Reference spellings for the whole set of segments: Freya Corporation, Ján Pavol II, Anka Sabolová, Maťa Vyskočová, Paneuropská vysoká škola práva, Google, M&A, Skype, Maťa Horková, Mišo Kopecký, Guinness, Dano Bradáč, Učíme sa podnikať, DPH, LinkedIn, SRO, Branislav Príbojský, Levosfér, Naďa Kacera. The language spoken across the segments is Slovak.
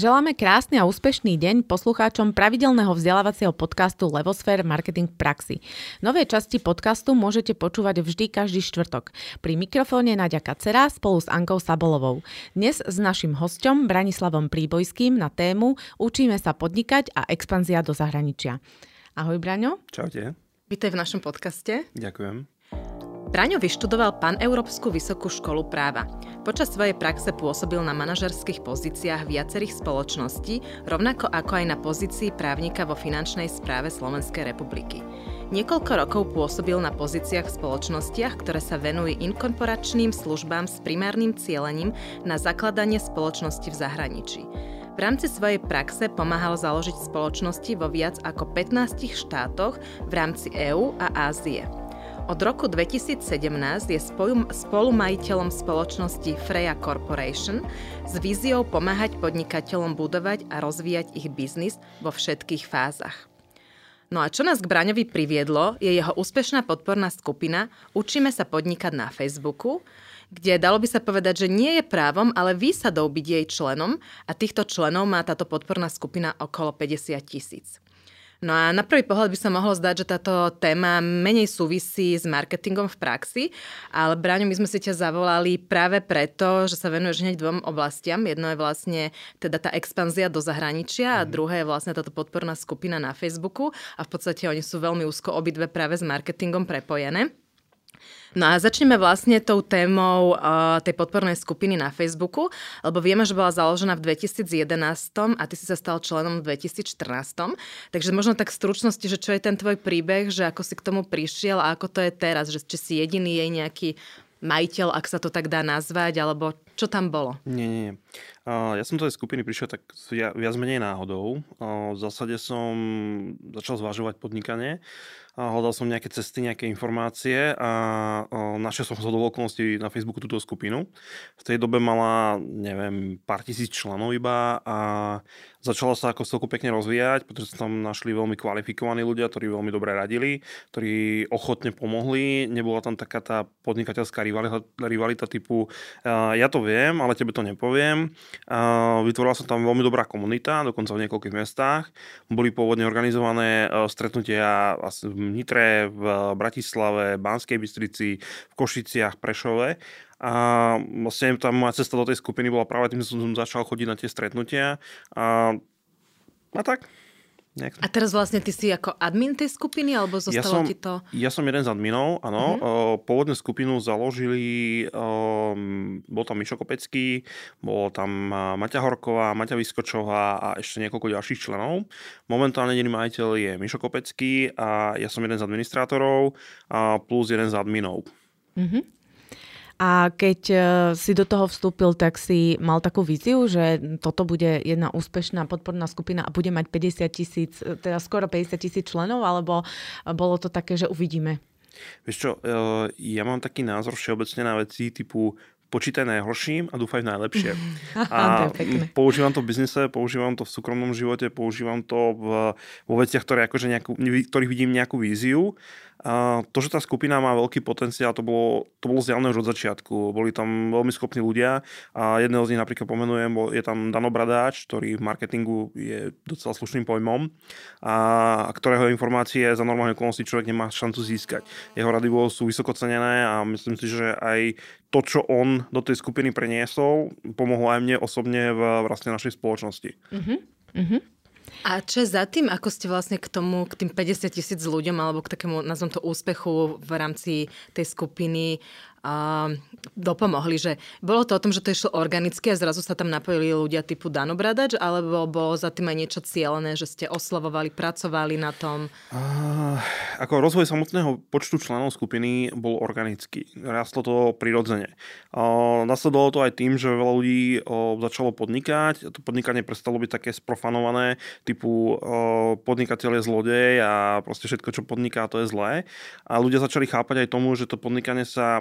Želáme krásny a úspešný deň poslucháčom pravidelného vzdelávacieho podcastu Levosfér Marketing v praxi. Nové časti podcastu môžete počúvať vždy každý štvrtok. Pri mikrofóne Naďa Kacera spolu s Ankou Sabolovou. Dnes s naším hosťom Branislavom Príbojským na tému Učíme sa podnikať a expanzia do zahraničia. Ahoj Braňo. Čaute. Vítaj v našom podcaste. Ďakujem. Braňo vyštudoval Paneuropskú vysokú školu práva. Počas svojej praxe pôsobil na manažerských pozíciách viacerých spoločností, rovnako ako aj na pozícii právnika vo finančnej správe Slovenskej republiky. Niekoľko rokov pôsobil na pozíciách v spoločnostiach, ktoré sa venujú inkorporačným službám s primárnym cielením na zakladanie spoločnosti v zahraničí. V rámci svojej praxe pomáhal založiť spoločnosti vo viac ako 15 štátoch v rámci EÚ a Ázie. Od roku 2017 je spolumajiteľom spoločnosti Freya Corporation s víziou pomáhať podnikateľom budovať a rozvíjať ich biznis vo všetkých fázach. No a čo nás k Braňovi priviedlo, je jeho úspešná podporná skupina Učíme sa podnikať na Facebooku, kde dalo by sa povedať, že nie je právom, ale výsadou byť jej členom a týchto členov má táto podporná skupina okolo 50 000. No a na prvý pohľad by sa mohlo zdať, že táto téma menej súvisí s marketingom v praxi, ale Braňo, my sme si ťa zavolali práve preto, že sa venuješ hneď dvom oblastiam. Jedno je vlastne teda tá expanzia do zahraničia a druhé je vlastne táto podporná skupina na Facebooku a v podstate oni sú veľmi úzko obidve práve s marketingom prepojené. No a začneme vlastne tou témou tej podpornej skupiny na Facebooku, lebo vieme, že bola založená v 2011 a ty si sa stal členom v 2014. Takže možno tak v stručnosti, že čo je ten tvoj príbeh, že ako si k tomu prišiel a ako to je teraz, že či si jediný jej nejaký majiteľ, ak sa to tak dá nazvať, alebo čo tam bolo? Nie. Ja som do tej skupiny prišiel tak viac menej náhodou. V zásade som začal zvažovať podnikanie. Hľadal som nejaké cesty, nejaké informácie a našiel som sa do okolností na Facebooku túto skupinu. V tej dobe mala, pár tisíc členov iba a začala sa ako celku pekne rozvíjať, pretože sa tam našli veľmi kvalifikovaní ľudia, ktorí veľmi dobre radili, ktorí ochotne pomohli. Nebola tam taká tá podnikateľská rivalita typu ja to viem, ale tebe to nepoviem. Vytvorila sa tam veľmi dobrá komunita, dokonca v niekoľkých mestách. Boli pôvodne organizované stretnutia v Nitre, v Bratislave, Banskej Bystrici, v Košiciach, Prešove. A vlastne tam moja cesta do tej skupiny bola práve tým, že som začal chodiť na tie stretnutia. A tak... A teraz vlastne ty si ako admin tej skupiny, alebo zostalo ti to? Ja som jeden z adminov, áno. Pôvodnú skupinu založili, bol tam Mišo Kopecký, bol tam Maťa Horková, Maťa Vyskočová a ešte niekoľko ďalších členov. Momentálne jediný majiteľ je Mišo Kopecký a ja som jeden z administrátorov a plus jeden z adminov. A keď si do toho vstúpil, tak si mal takú víziu, že toto bude jedna úspešná podporná skupina a bude mať 50 000, teda skoro 50 000 členov, alebo bolo to také, že uvidíme? Vieš čo, ja mám taký názor všeobecne na veci typu počítaj najhorším a dúfaj v najlepšie. A používam to v biznise, používam to v súkromnom živote, používam to vo veciach, ktoré akože ktorých vidím nejakú víziu. A to, že tá skupina má veľký potenciál, to bolo zjavné už od začiatku. Boli tam veľmi schopní ľudia a jedného z nich napríklad pomenujem, je tam Dano Bradáč, ktorý v marketingu je docela slušným pojmom a ktorého informácie za normálne okolnosti človek nemá šancu získať. Jeho rady sú vysoko cenené a myslím si, že aj to, čo on do tej skupiny preniesol, pomohlo aj mne osobne v vlastne našej spoločnosti. A čo za tým, ako ste vlastne k tým 50 000 ľuďom alebo k takému, nazvem to, úspechu v rámci tej skupiny dopomohli? Že bolo to o tom, že to išlo organicky a zrazu sa tam napojili ľudia typu Dano Bradáč, alebo bolo za tým aj niečo cielené, že ste oslovovali, pracovali na tom? Ako rozvoj samotného počtu členov skupiny bol organický. Rastlo to prirodzene. Nasledovalo to aj tým, že veľa ľudí začalo podnikať. To podnikanie prestalo byť také sprofanované, typu podnikateľ je zlodej a proste všetko, čo podniká, to je zlé. A ľudia začali chápať aj tomu, že to podnikanie sa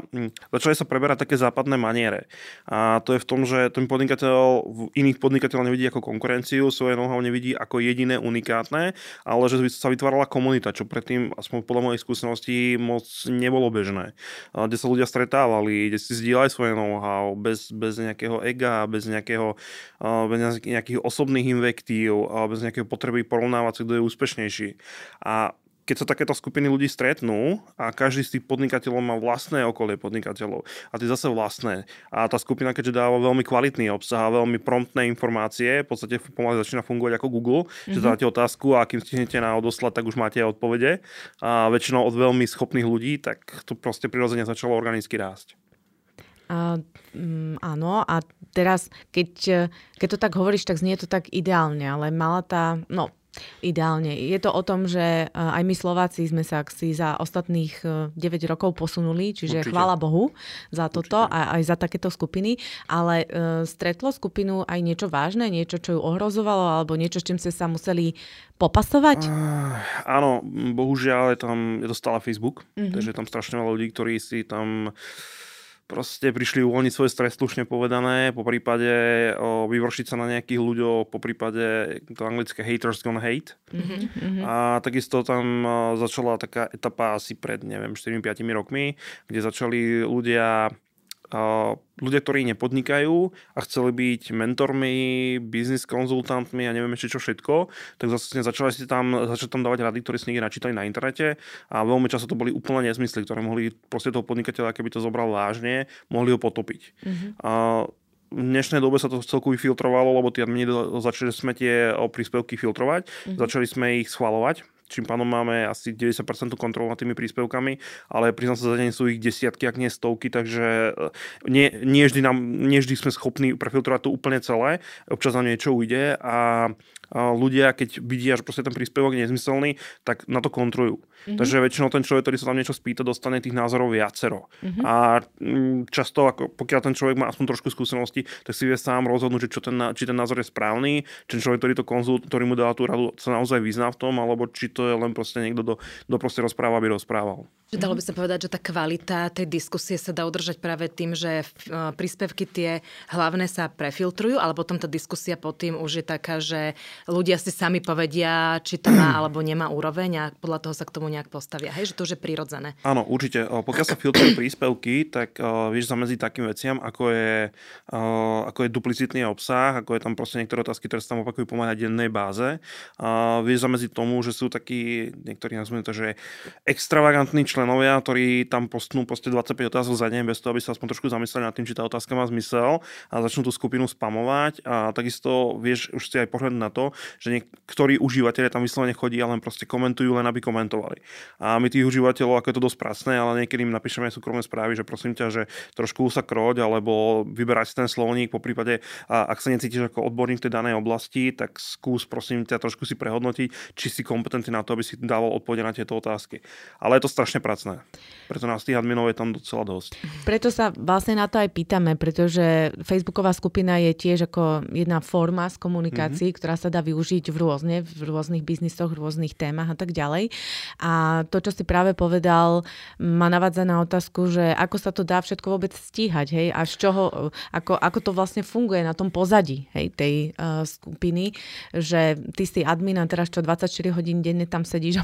začali sa preberať také západné maniere. A to je v tom, že ten podnikateľ iných podnikateľov nevidí ako konkurenciu, svoje know-how nevidí ako jediné unikátne, ale že sa vytvárala komunita, čo predtým, aspoň podľa mojich skúseností, moc nebolo bežné. Kde sa ľudia stretávali, kde si zdieľali svoje know-how, bez nejakého ega, bez nejakých osobných invektív, bez nejakého potreby porovnávať, kto je úspešnejší. A keď sa takéto skupiny ľudí stretnú a každý z tých podnikateľov má vlastné okolie podnikateľov a tie zase vlastné. A tá skupina, keďže dáva veľmi kvalitný obsah a veľmi promptné informácie, v podstate pomaly začína fungovať ako Google, že dáte otázku a kým stihnete na odoslať, tak už máte aj odpovede. A väčšinou od veľmi schopných ľudí, tak to proste prirodzene začalo organicky rásť. Áno, a teraz, keď to tak hovoríš, tak znie to tak ideálne, ale mala tá... No, ideálne. Je to o tom, že aj my Slováci sme sa si za ostatných 9 rokov posunuli, čiže určite. Chvála Bohu za toto a aj za takéto skupiny, ale stretlo skupinu aj niečo vážne, niečo, čo ju ohrozovalo, alebo niečo, s čím ste sa museli popasovať? Áno, bohužiaľ je to stále Facebook, takže je tam strašne veľa ľudí, ktorí si tam... proste prišli uvoľniť svoj stres, slušne povedané, po prípade vyvršiť sa na nejakých ľuďov, po prípade to anglické haters gonna hate. A takisto tam začala taká etapa asi pred, 4-5 rokmi, kde začali ľudia, ktorí nepodnikajú a chceli byť mentormi, biznis konzultantmi a neviem ešte čo všetko, tak zase začali tam dávať rady, ktoré si niekde načítali na internete a veľmi často to boli úplne nezmysly, ktoré mohli proste toho podnikateľa, keby to zobral vážne, mohli ho potopiť. V dnešnej dobe sa to celku vyfiltrovalo, lebo tí admini začali sme tie príspevky filtrovať, začali sme ich schvaľovať, čím pánom máme asi 90% kontrolu nad tými príspevkami, ale priznám sa, za deň sú ich desiatky, ak nie stovky, takže nie vždy sme schopní prefiltrovať to úplne celé, občas na niečo ujde a ľudia, keď vidia, že proste ten príspevok je nezmyselný, tak na to kontrujú. Takže väčšinou ten človek, ktorý sa tam niečo spýta, dostane tých názorov viacero. A často, pokiaľ ten človek má aspoň trošku skúsenosti, tak si vie sám rozhodnúť, či ten názor je správny, či ten človek, ktorý to konzult, ktorý mu dá tú radu, sa naozaj vyzná v tom, alebo či to je len proste niekto, kto proste rozpráva, aby rozprával. Dalo by sa povedať, že tá kvalita tej diskusie sa dá udržať práve tým, že príspevky tie hlavné sa prefiltrujú, ale potom tá diskusia pod tým už je taká, že ľudia si sami povedia, či to má alebo nemá úroveň a podľa toho sa k tomu nejak postavia. Hej, že to už je prirodzené. Áno, určite. Pokiaľ sa filtrujú príspevky, tak vieš zamedziť takým veciam, ako je duplicitný obsah, ako je tam proste niektoré otázky, ktoré sa tam opakujú pomáhať na dennej báze. Vieš zamedziť tomu, že sú niektorí nazveme to, že extravagantní členovia, ktorí tam postnú proste 25 otázok za deň bez toho, aby sa aspoň trošku zamysleli nad tým, či tá otázka má zmysel a začnú tú skupinu spamovať a takisto vieš už si aj pohľad na to, že niektorí užívateľe tam vyslovene chodí a len proste komentujú, len aby komentovali. A my tých užívateľov, ako je to dosť pracné, ale niekedy im napíšeme aj súkromné správy, že prosím ťa, že trošku sa kroť alebo vyberať si ten slovník, poprípade ak sa necítiš ako odborník v tej danej oblasti, tak skús prosím ťa trošku si prehodnotiť, či si kompetentný na to, aby si dával odpovede na tieto otázky. Ale je to strašne pracné. Preto nás tých adminov je tam docela dosť. Preto sa vlastne na to aj pýtame, pretože Facebooková skupina je tiež ako jedna forma z komunikácií, ktorá sa dá využiť v rôznych biznisoch, v rôznych témach a tak ďalej. A to, čo si práve povedal, ma navádza na otázku, že ako sa to dá všetko vôbec stíhať, hej? A z čoho, ako to vlastne funguje na tom pozadí, hej, tej skupiny, že ty si admin a teraz čo 24 hodín denne tam sedíš a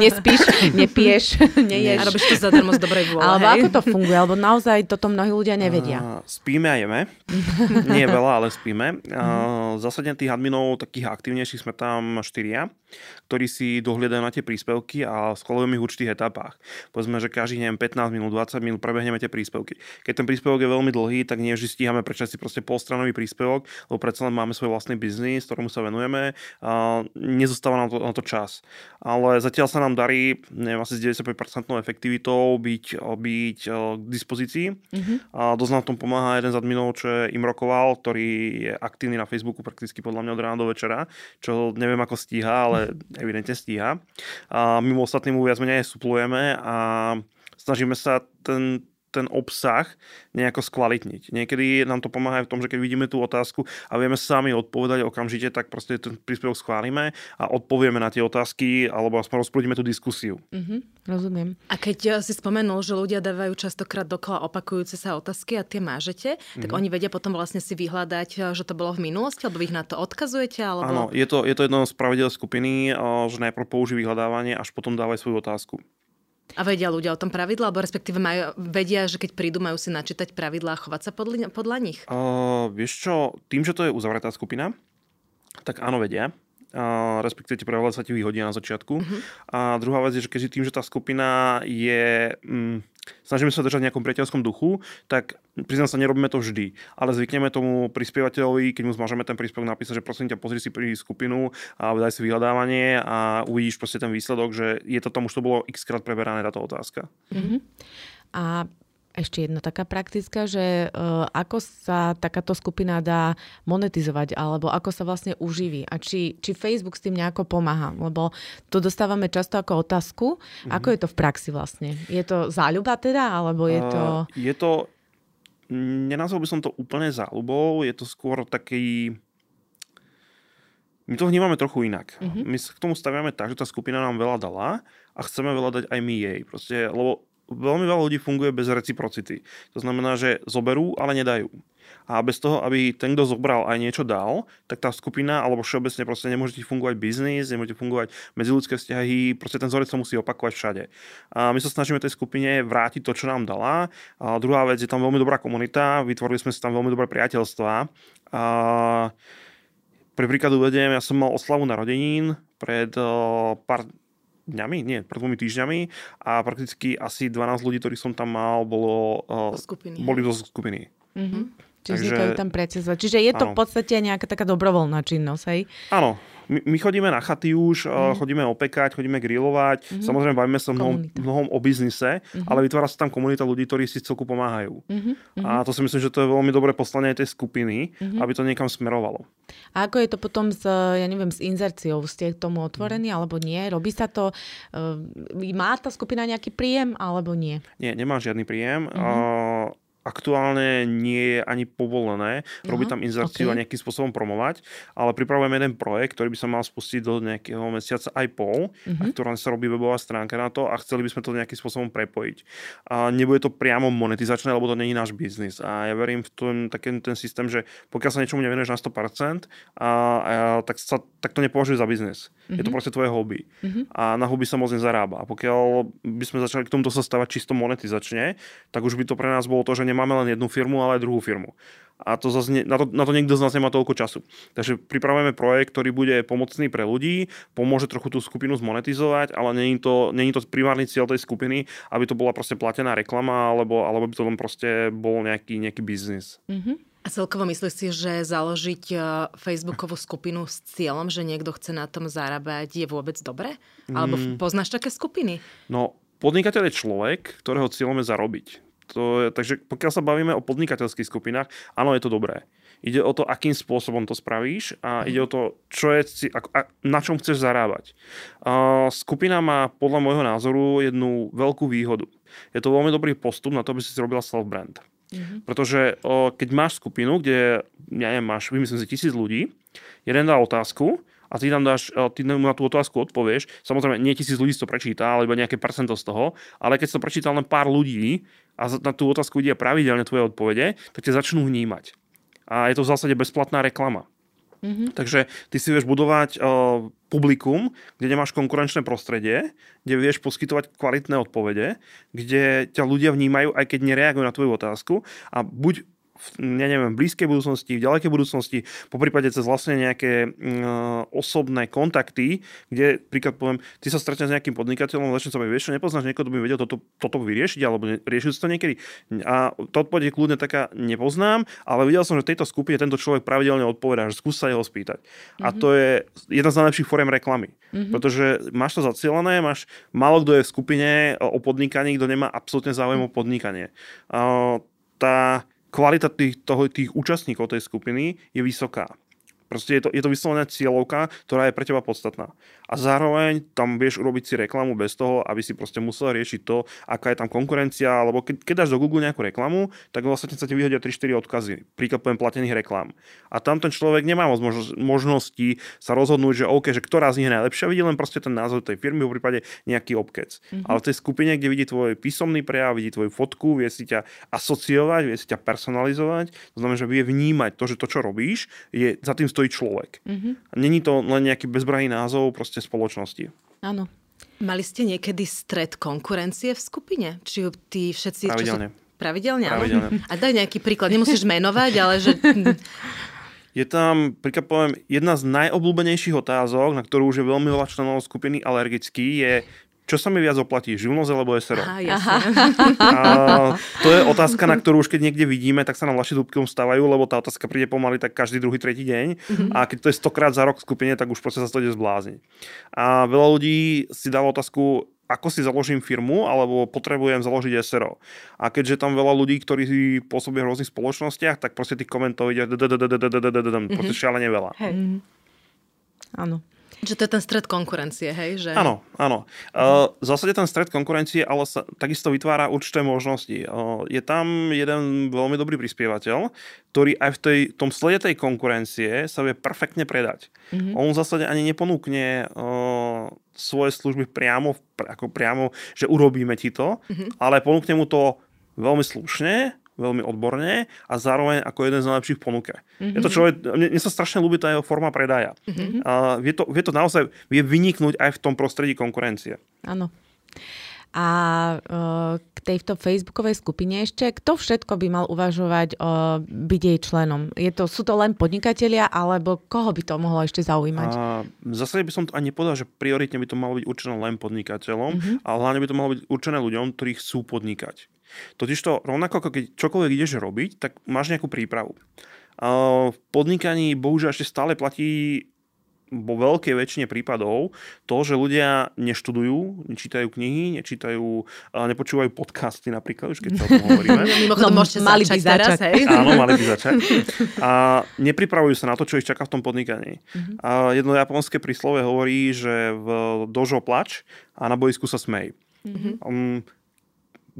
nespíš, nepiješ, neješ. A robíš to zadarmo z dobrej vôle. Alebo hej? Ako to funguje? Alebo naozaj toto mnohí ľudia nevedia. Spíme a jeme. Nie veľa, ale spíme. Zásadne tých adminov, takých aktívnejších sme tam 4, ktorí si dohliadajú na tie príspevky a schvaľujeme ich v určitých etapách. Povedzme, že každých 15 minút, 20 minút prebehneme tie príspevky. Keď ten príspevok je veľmi dlhý, tak nie vždy stíhame prečítať si proste polstranový príspevok, lebo predsa len máme svoj vlastný biznis, ktorému sa venujeme a nezostáva nám na to čas. Ale zatiaľ sa nám darí, asi s 95% efektivitou byť k dispozícii. A dosť nám v tom pomáha jeden z adminov, čo je Imrokoval, ktorý je aktívny na Facebooku prakticky podľa mňa od rána do večera, čo neviem ako stíha, ale evidentne stíha. A mimo ostatným viac menej suplujeme a snažíme sa ten ten obsah nejako skvalitniť. Niekedy nám to pomáha v tom, že keď vidíme tú otázku a vieme sami odpovedať okamžite, tak proste ten príspevok schválime a odpovieme na tie otázky alebo aspoň rozprúdime tú diskusiu. Rozumiem. A keď si spomenul, že ľudia dávajú častokrát dokola opakujúce sa otázky a tie mážete, tak oni vedia potom vlastne si vyhľadať, že to bolo v minulosti, alebo vy ich na to odkazujete? Alebo... Áno, je to jedno z pravidel skupiny, že najprv použij vyhľadávanie, až potom dávaj svoju otázku. A vedia ľudia o tom pravidla, alebo respektíve vedia, že keď prídu, majú si načítať pravidlá a chovať sa podľa nich? Vieš čo, tým, že to je uzavretá skupina, tak áno, vedia. Respektíve pravidlá sa ti vyhodia na začiatku. A druhá vec je, že keď tým, že tá skupina je... snažíme sa držať v nejakom priateľskom duchu, tak priznám sa, nerobíme to vždy, ale zvykneme tomu prispievateľovi, keď mu zmážeme ten príspevok, napísať, že prosím ťa, pozri si skupinu a daj si vyhľadávanie a uvidíš proste ten výsledok, že je to tam, už to bolo x-krát preberané táto otázka. A ešte jedna taká praktická, že ako sa takáto skupina dá monetizovať, alebo ako sa vlastne uživí a či Facebook s tým nejako pomáha, lebo to dostávame často ako otázku. Ako je to v praxi vlastne? Je to záľuba teda, alebo je to... Nenazval by som to úplne záľubou, je to skôr taký... My to vnímame trochu inak. My sa k tomu staviame tak, že tá skupina nám veľa dala a chceme veľa dať aj my jej. Proste, lebo veľmi veľa ľudí funguje bez reciprocity. To znamená, že zoberú, ale nedajú. A bez toho, aby ten, kto zobral, aj niečo dal, tak tá skupina, alebo všeobecne proste nemôžete fungovať biznis, nemôžete fungovať medziľudské vzťahy, proste ten vzorec sa musí opakovať všade. A my sa snažíme tej skupine vrátiť to, čo nám dala. A druhá vec, je tam veľmi dobrá komunita, vytvorili sme si tam veľmi dobré priateľstvá. A pre príklad uvediem, ja som mal oslavu narodenín pred pred 2 týždňami a prakticky asi 12 ľudí, ktorých som tam mal, boli zo skupiny. Čiže vznikajú tam precizovať. Čiže je to v podstate nejaká taká dobrovoľná činnosť, hej? Áno. My chodíme na chaty už, chodíme opekať, chodíme grilovať. Samozrejme, bavíme sa mnohom o biznise, ale vytvára sa tam komunita ľudí, ktorí si celku pomáhajú. A to si myslím, že to je veľmi dobré poslanie tej skupiny, aby to niekam smerovalo. A ako je to potom s, s inzerciou? Ste k tomu otvorení alebo nie? Robí sa to? Má tá skupina nejaký príjem alebo nie? Nie, nemá žiadny príjem. Aktuálne nie je ani povolené robiť tam inzerciu a nejakým spôsobom promovať, ale pripravujeme jeden projekt, ktorý by sa mal spustiť do nejakého mesiaca aj pol, aktuálne sa robí webová stránka na to a chceli by sme to nejakým spôsobom prepojiť. A nebude to priamo monetizačné, lebo to nie je náš biznis. A ja verím v ten systém, že pokiaľ sa niečomu nevenuješ na 100%, tak to nepovažuje za biznis. Je to proste tvoje hobby. A na hobby sa moc nezarába. A pokiaľ by sme začali k tomuto sa stavať čisto monetizačne, tak už by to pre nás bolo to, že nemáme len jednu firmu, ale aj druhú firmu. A to zase, na to niekto z nás nemá toľko času. Takže pripravujeme projekt, ktorý bude pomocný pre ľudí, pomôže trochu tú skupinu zmonetizovať, ale nie je to primárny cieľ tej skupiny, aby to bola proste platená reklama, alebo by to len proste bol nejaký biznis. A celkovo myslíš si, že založiť Facebookovú skupinu s cieľom, že niekto chce na tom zarábať, je vôbec dobré? Alebo poznáš také skupiny? No, podnikateľ je človek, ktorého cieľom je zarobiť. Takže pokiaľ sa bavíme o podnikateľských skupinách, áno, je to dobré. Ide o to, akým spôsobom to spravíš a ide o to, na čom chceš zarábať. Skupina má podľa môjho názoru jednu veľkú výhodu. Je to veľmi dobrý postup na to, aby si robila self-brand. Pretože keď máš skupinu, kde máš, myslím si, 1000 ľudí, jeden dá otázku, a ty na tú otázku odpovieš. Samozrejme, nie 1000 ľudí to prečíta, ale iba nejaké percento z toho. Ale keď to prečíta len pár ľudí a na tú otázku vidia pravidelne tvoje odpovede, tak ťa začnú vnímať. A je to v zásade bezplatná reklama. Takže ty si vieš budovať publikum, kde nemáš konkurenčné prostredie, kde vieš poskytovať kvalitné odpovede, kde ťa ľudia vnímajú, aj keď nereagujú na tvoju otázku. A buď v blízkej budúcnosti, v ďalekej budúcnosti, poprípade cez vlastne nejaké osobné kontakty, kde príklad poviem, ty sa stretneš s nejakým podnikateľom, začneš sa baviť, vieš, nepoznáš niekoho, kto by vedel toto vyriešiť, alebo riešil si to niekedy. A to odpovede kľudne taká nepoznám, ale videl som, že v tejto skupine tento človek pravidelne odpovedá, že skús sa jeho spýtať. A to je jedna z najlepších foriem reklamy, pretože máš to zacielené, málo kto je v skupine o podnikaní, kto nemá absolútne záujem o podnikanie. Kvalita tých účastníkov tej skupiny je vysoká. Proste je to vyslovená cieľovka, ktorá je pre teba podstatná. A zároveň tam vieš urobiť si reklamu bez toho, aby si proste musel riešiť to, aká je tam konkurencia, alebo keď dáš do Google nejakú reklamu, tak vlastne sa ti vyhodia 3-4 odkazy, príkapujem platených reklám. A tam ten človek nemá možnosti sa rozhodnúť, že OK, že ktorá z nich je najlepšia, vidí len proste ten názov tej firmy, v prípade nejaký obkec. Mm-hmm. Ale v tej skupine, kde vidí tvoj písomný prejav, vidí tvoju fotku, vie si ťa asociovať, vie si ťa personalizovať, to znamená, že vie vnímať to, že to, čo robíš, je za tým človek. Mm-hmm. Není to len nejaký bezbrahý názov proste spoločnosti. Áno. Mali ste niekedy stret konkurencie v skupine? Či tí všetci... Pravidelne. A daj nejaký príklad. Nemusíš menovať, ale že... Je tam, príklad poviem, jedna z najobľúbenejších otázok, na ktorú už je veľmi veľa členov skupiny alergický, je čo sa mi viac oplatí, živnosť alebo SRO? Aha. To je otázka, na ktorú už keď niekde vidíme, tak sa nám ľahšie zúbkom stávajú, lebo tá otázka príde pomaly tak každý druhý, tretí deň. Mm-hmm. A keď to je 100-krát za rok v skupine, tak už proste sa to ide zblázniť. A veľa ľudí si dáva otázku, ako si založím firmu, alebo potrebujem založiť SRO. A keďže tam veľa ľudí, ktorí pôsobia v rôznych spoločnostiach, tak proste tých komentov ide proste šialene veľa. Áno. Že to je ten stred konkurencie, hej? Že... Áno. V zásade ten stred konkurencie ale sa takisto vytvára určité možnosti. Je tam jeden veľmi dobrý prispievateľ, ktorý aj v tom slede tej konkurencie sa vie perfektne predať. Mm-hmm. On v zásade ani neponúkne svoje služby priamo, že urobíme ti to, ale ponúkne mu to veľmi slušne, veľmi odborne a zároveň ako jeden z najlepších v ponuke. Mm-hmm. Je to človek, mne sa strašne ľúbi tá jeho forma predaja. Mm-hmm. Vie to naozaj vyniknúť aj v tom prostredí konkurencie. Áno. A k tejto facebookovej skupine ešte, kto všetko by mal uvažovať byť jej členom? Sú to len podnikatelia, alebo koho by to mohlo ešte zaujímať? V zásade by som to ani nepovedal, že prioritne by to malo byť určené len podnikateľom, ale hlavne by to malo byť určené ľuďom, ktorí chcú podnikať. Totižto rovnako, ako keď čokoľvek ideš robiť, tak máš nejakú prípravu. V podnikaní bohužiaľ ešte stále platí vo veľkej väčšine prípadov to, že ľudia neštudujú, nečítajú knihy, nepočúvajú podcasty napríklad, už keď sa o tom hovoríme. Áno, mali by začať. A nepripravujú sa na to, čo ich čaká v tom podnikaní. A jedno japonské príslovie hovorí, že v dožo plač a na boisku sa smej.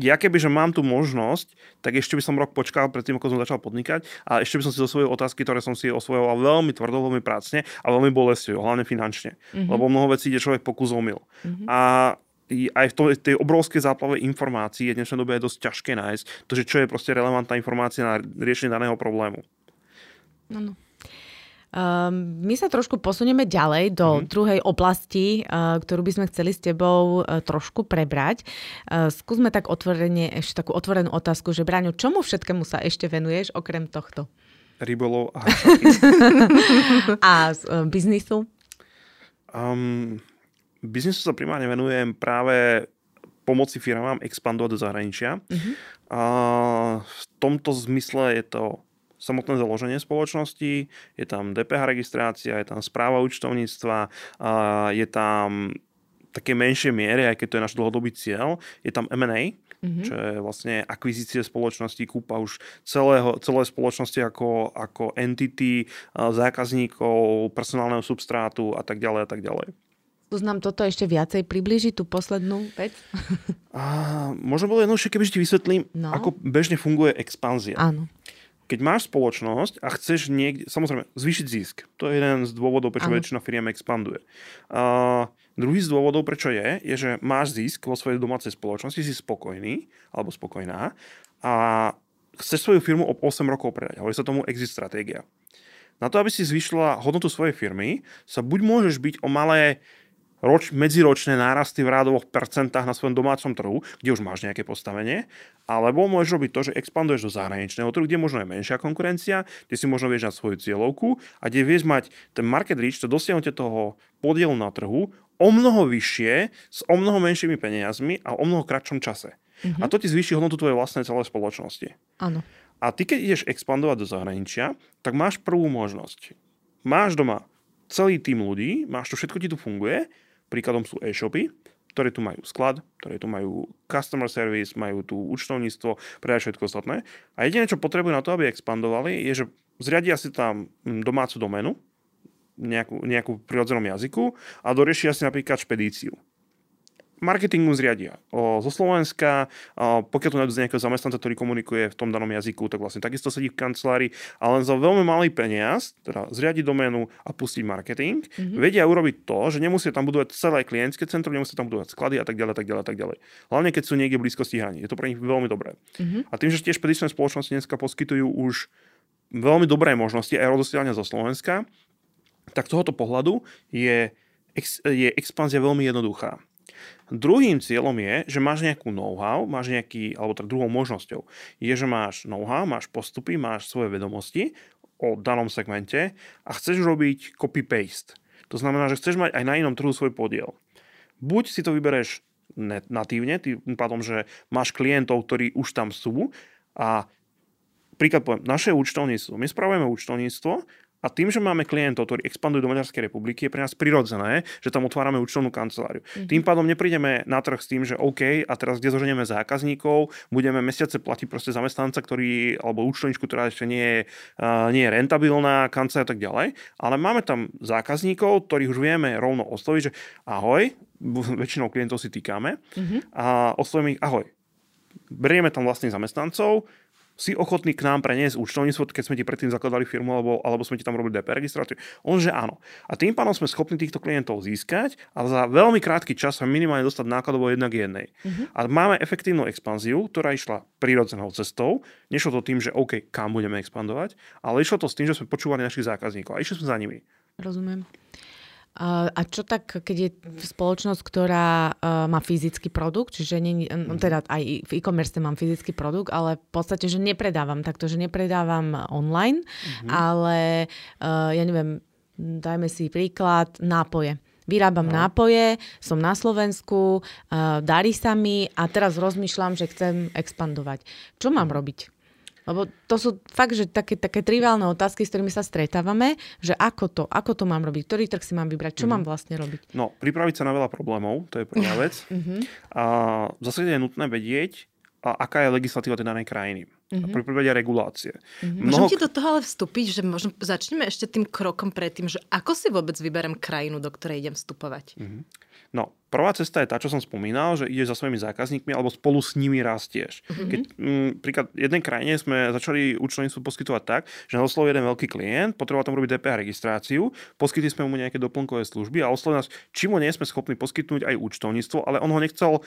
Ja kebyže mám tú možnosť, tak ešte by som rok počkal predtým, ako som začal podnikať a ešte by som si zo svojej otázky, ktoré som si osvojoval veľmi tvrdo, veľmi prácne a veľmi bolestivo, hlavne finančne. Lebo mnoho vecí, kde človek pokusomil. A aj v tej obrovskej záplave informácií je v dnešnej dobe je dosť ťažké nájsť to, že čo je proste relevantná informácia na riešenie daného problému. Áno. My sa trošku posunieme ďalej do druhej oblasti, ktorú by sme chceli s tebou trošku prebrať. Skúsme tak otvorene, ešte takú otvorenú otázku, že Braňo, čomu všetkému sa ešte venuješ okrem tohto? Rybolov a hašaky. A biznisu? Biznisu sa primárne venujem práve pomoci firmám expandovať do zahraničia. V tomto zmysle je to samotné založenie spoločnosti, je tam DPH registrácia, je tam správa účtovníctva, je tam také menšie miery, aj keď to je náš dlhodobý cieľ, je tam M&A, čo je vlastne akvizície spoločnosti, kúpa už celé spoločnosti ako entity, zákazníkov, personálneho substrátu a tak ďalej a tak ďalej. Uznám toto ešte viacej približiť, tú poslednú vec. Možno bolo jednoduchšie, kebyže ti vysvetlím, ako bežne funguje expanzia. Áno. Keď máš spoločnosť a chceš niekde, samozrejme, zvýšiť zisk. To je jeden z dôvodov, prečo väčšina firiem expanduje. Druhý z dôvodov, prečo je, že máš zisk vo svojej domácej spoločnosti, si spokojný alebo spokojná a chceš svoju firmu o 8 rokov predať. Hovorí sa tomu exit stratégia. Na to, aby si zvýšila hodnotu svojej firmy, sa buď môžeš byť o malé medziročné nárasty v rádových percentách na svojom domácom trhu, kde už máš nejaké postavenie, alebo môžeš robiť to, že expanduješ do zahraničného trhu, kde možno je menšia konkurencia, kde si možno vieš na svoju cieľovku a kde vieš mať ten market reach, to dosiahnutie toho podielu na trhu o mnoho vyššie, s o mnoho menšími peniazmi a o mnoho kratšom čase. A to ti zvýši hodnotu tvojej vlastnej celej spoločnosti. Áno. A ty, keď ideš expandovať do zahraničia, tak máš prvú možnosť. Máš doma celý tím ľudí, máš to všetko, ti tu funguje. Príkladom sú e-shopy, ktoré tu majú sklad, ktoré tu majú customer service, majú tu účtovníctvo, predajú všetko ostatné. A jediné, čo potrebujú na to, aby expandovali, je, že zriadia si tam domácu doménu, nejakú prirodzenom jazyku a doriešia si napríklad špedíciu. Marketing mu zriadia zo Slovenska, pokiaľ tu nájdu z nejakého zamestnanca, ktorý komunikuje v tom danom jazyku, tak vlastne takisto sedí v kancelárii, ale len za veľmi malý peniaz, teda zriadiť doménu a pustiť marketing, vedia urobiť to, že nemusia tam budovať celé klientské centrum, nemusia tam budovať sklady a tak ďalej, tak ďalej, tak ďalej. Hlavne keď sú niekde v blízkosti hraní. Je to pre nich veľmi dobré. A tým, že tie špedičné spoločnosti dneska poskytujú už veľmi dobré možnosti aj rozosielania zo Slovenska, tak z tohoto pohľadu je expanzia veľmi jednoduchá. Druhým cieľom je, že máš nejakú know-how, alebo tak druhou možnosťou je, že máš know-how, máš postupy, máš svoje vedomosti o danom segmente a chceš robiť copy-paste. To znamená, že chceš mať aj na inom trhu svoj podiel. Buď si to vybereš natívne, tým pádom, že máš klientov, ktorí už tam sú a príklad poviem, naše účtovníctvo. My spravujeme účtovníctvo a tým, že máme klientov, ktorí expandujú do Maďarskej republiky, je pre nás prirodzené, že tam otvárame účtovnú kanceláriu. Tým pádom neprídeme na trh s tým, že OK, a teraz kde zoženieme zákazníkov, budeme mesiace platiť proste zamestnanca, ktorý, alebo účtovničku, ktorá ešte nie je rentabilná, kancelária a tak ďalej. Ale máme tam zákazníkov, ktorých už vieme rovno osloviť, že ahoj, väčšinou klientov si týkame, a oslovíme ich ahoj. Berieme tam vlastných zamestnancov, si ochotný k nám preniesť účtovníctvo, keď sme ti predtým zakladali firmu alebo sme ti tam robili DP registráciu? Onže áno. A tým pádom sme schopní týchto klientov získať a za veľmi krátky čas sa minimálne dostať nákladovo jednak jednej. A máme efektívnu expanziu, ktorá išla prírodzenou cestou. Nešlo to tým, že OK, kam budeme expandovať, ale išlo to s tým, že sme počúvali našich zákazníkov a išli sme za nimi. Rozumiem. A čo tak, keď je spoločnosť, ktorá má fyzický produkt, čiže teda aj v e-commerce mám fyzický produkt, ale v podstate, že nepredávam takto, že nepredávam online, ale ja neviem, dajme si príklad, nápoje. Vyrábam nápoje, som na Slovensku, darí sa mi a teraz rozmýšľam, že chcem expandovať. Čo mám robiť? Lebo to sú fakt, že také triviálne otázky, s ktorými sa stretávame, že ako to mám robiť, ktorý trh si mám vybrať, čo mám vlastne robiť. No, pripraviť sa na veľa problémov, to je prvá vec. A zase je nutné vedieť, aká je legislatíva tej danej krajiny. A pripraviť aj regulácie. Môžem ti do toho ale vstúpiť, že možno začneme ešte tým krokom predtým, že ako si vôbec vyberem krajinu, do ktorej idem vstupovať. No, prvá cesta je tá, čo som spomínal, že ideš za svojimi zákazníkmi alebo spolu s nimi rastieš. Keď príklad jednej krajine sme začali účtovníctvo poskytovať tak, že na oslovil jeden veľký klient, potreboval tam robiť DPH registráciu, poskytli sme mu nejaké doplnkové služby a oslovil nás, či mu nie sme schopní poskytnúť aj účtovníctvo, ale on ho nechcel,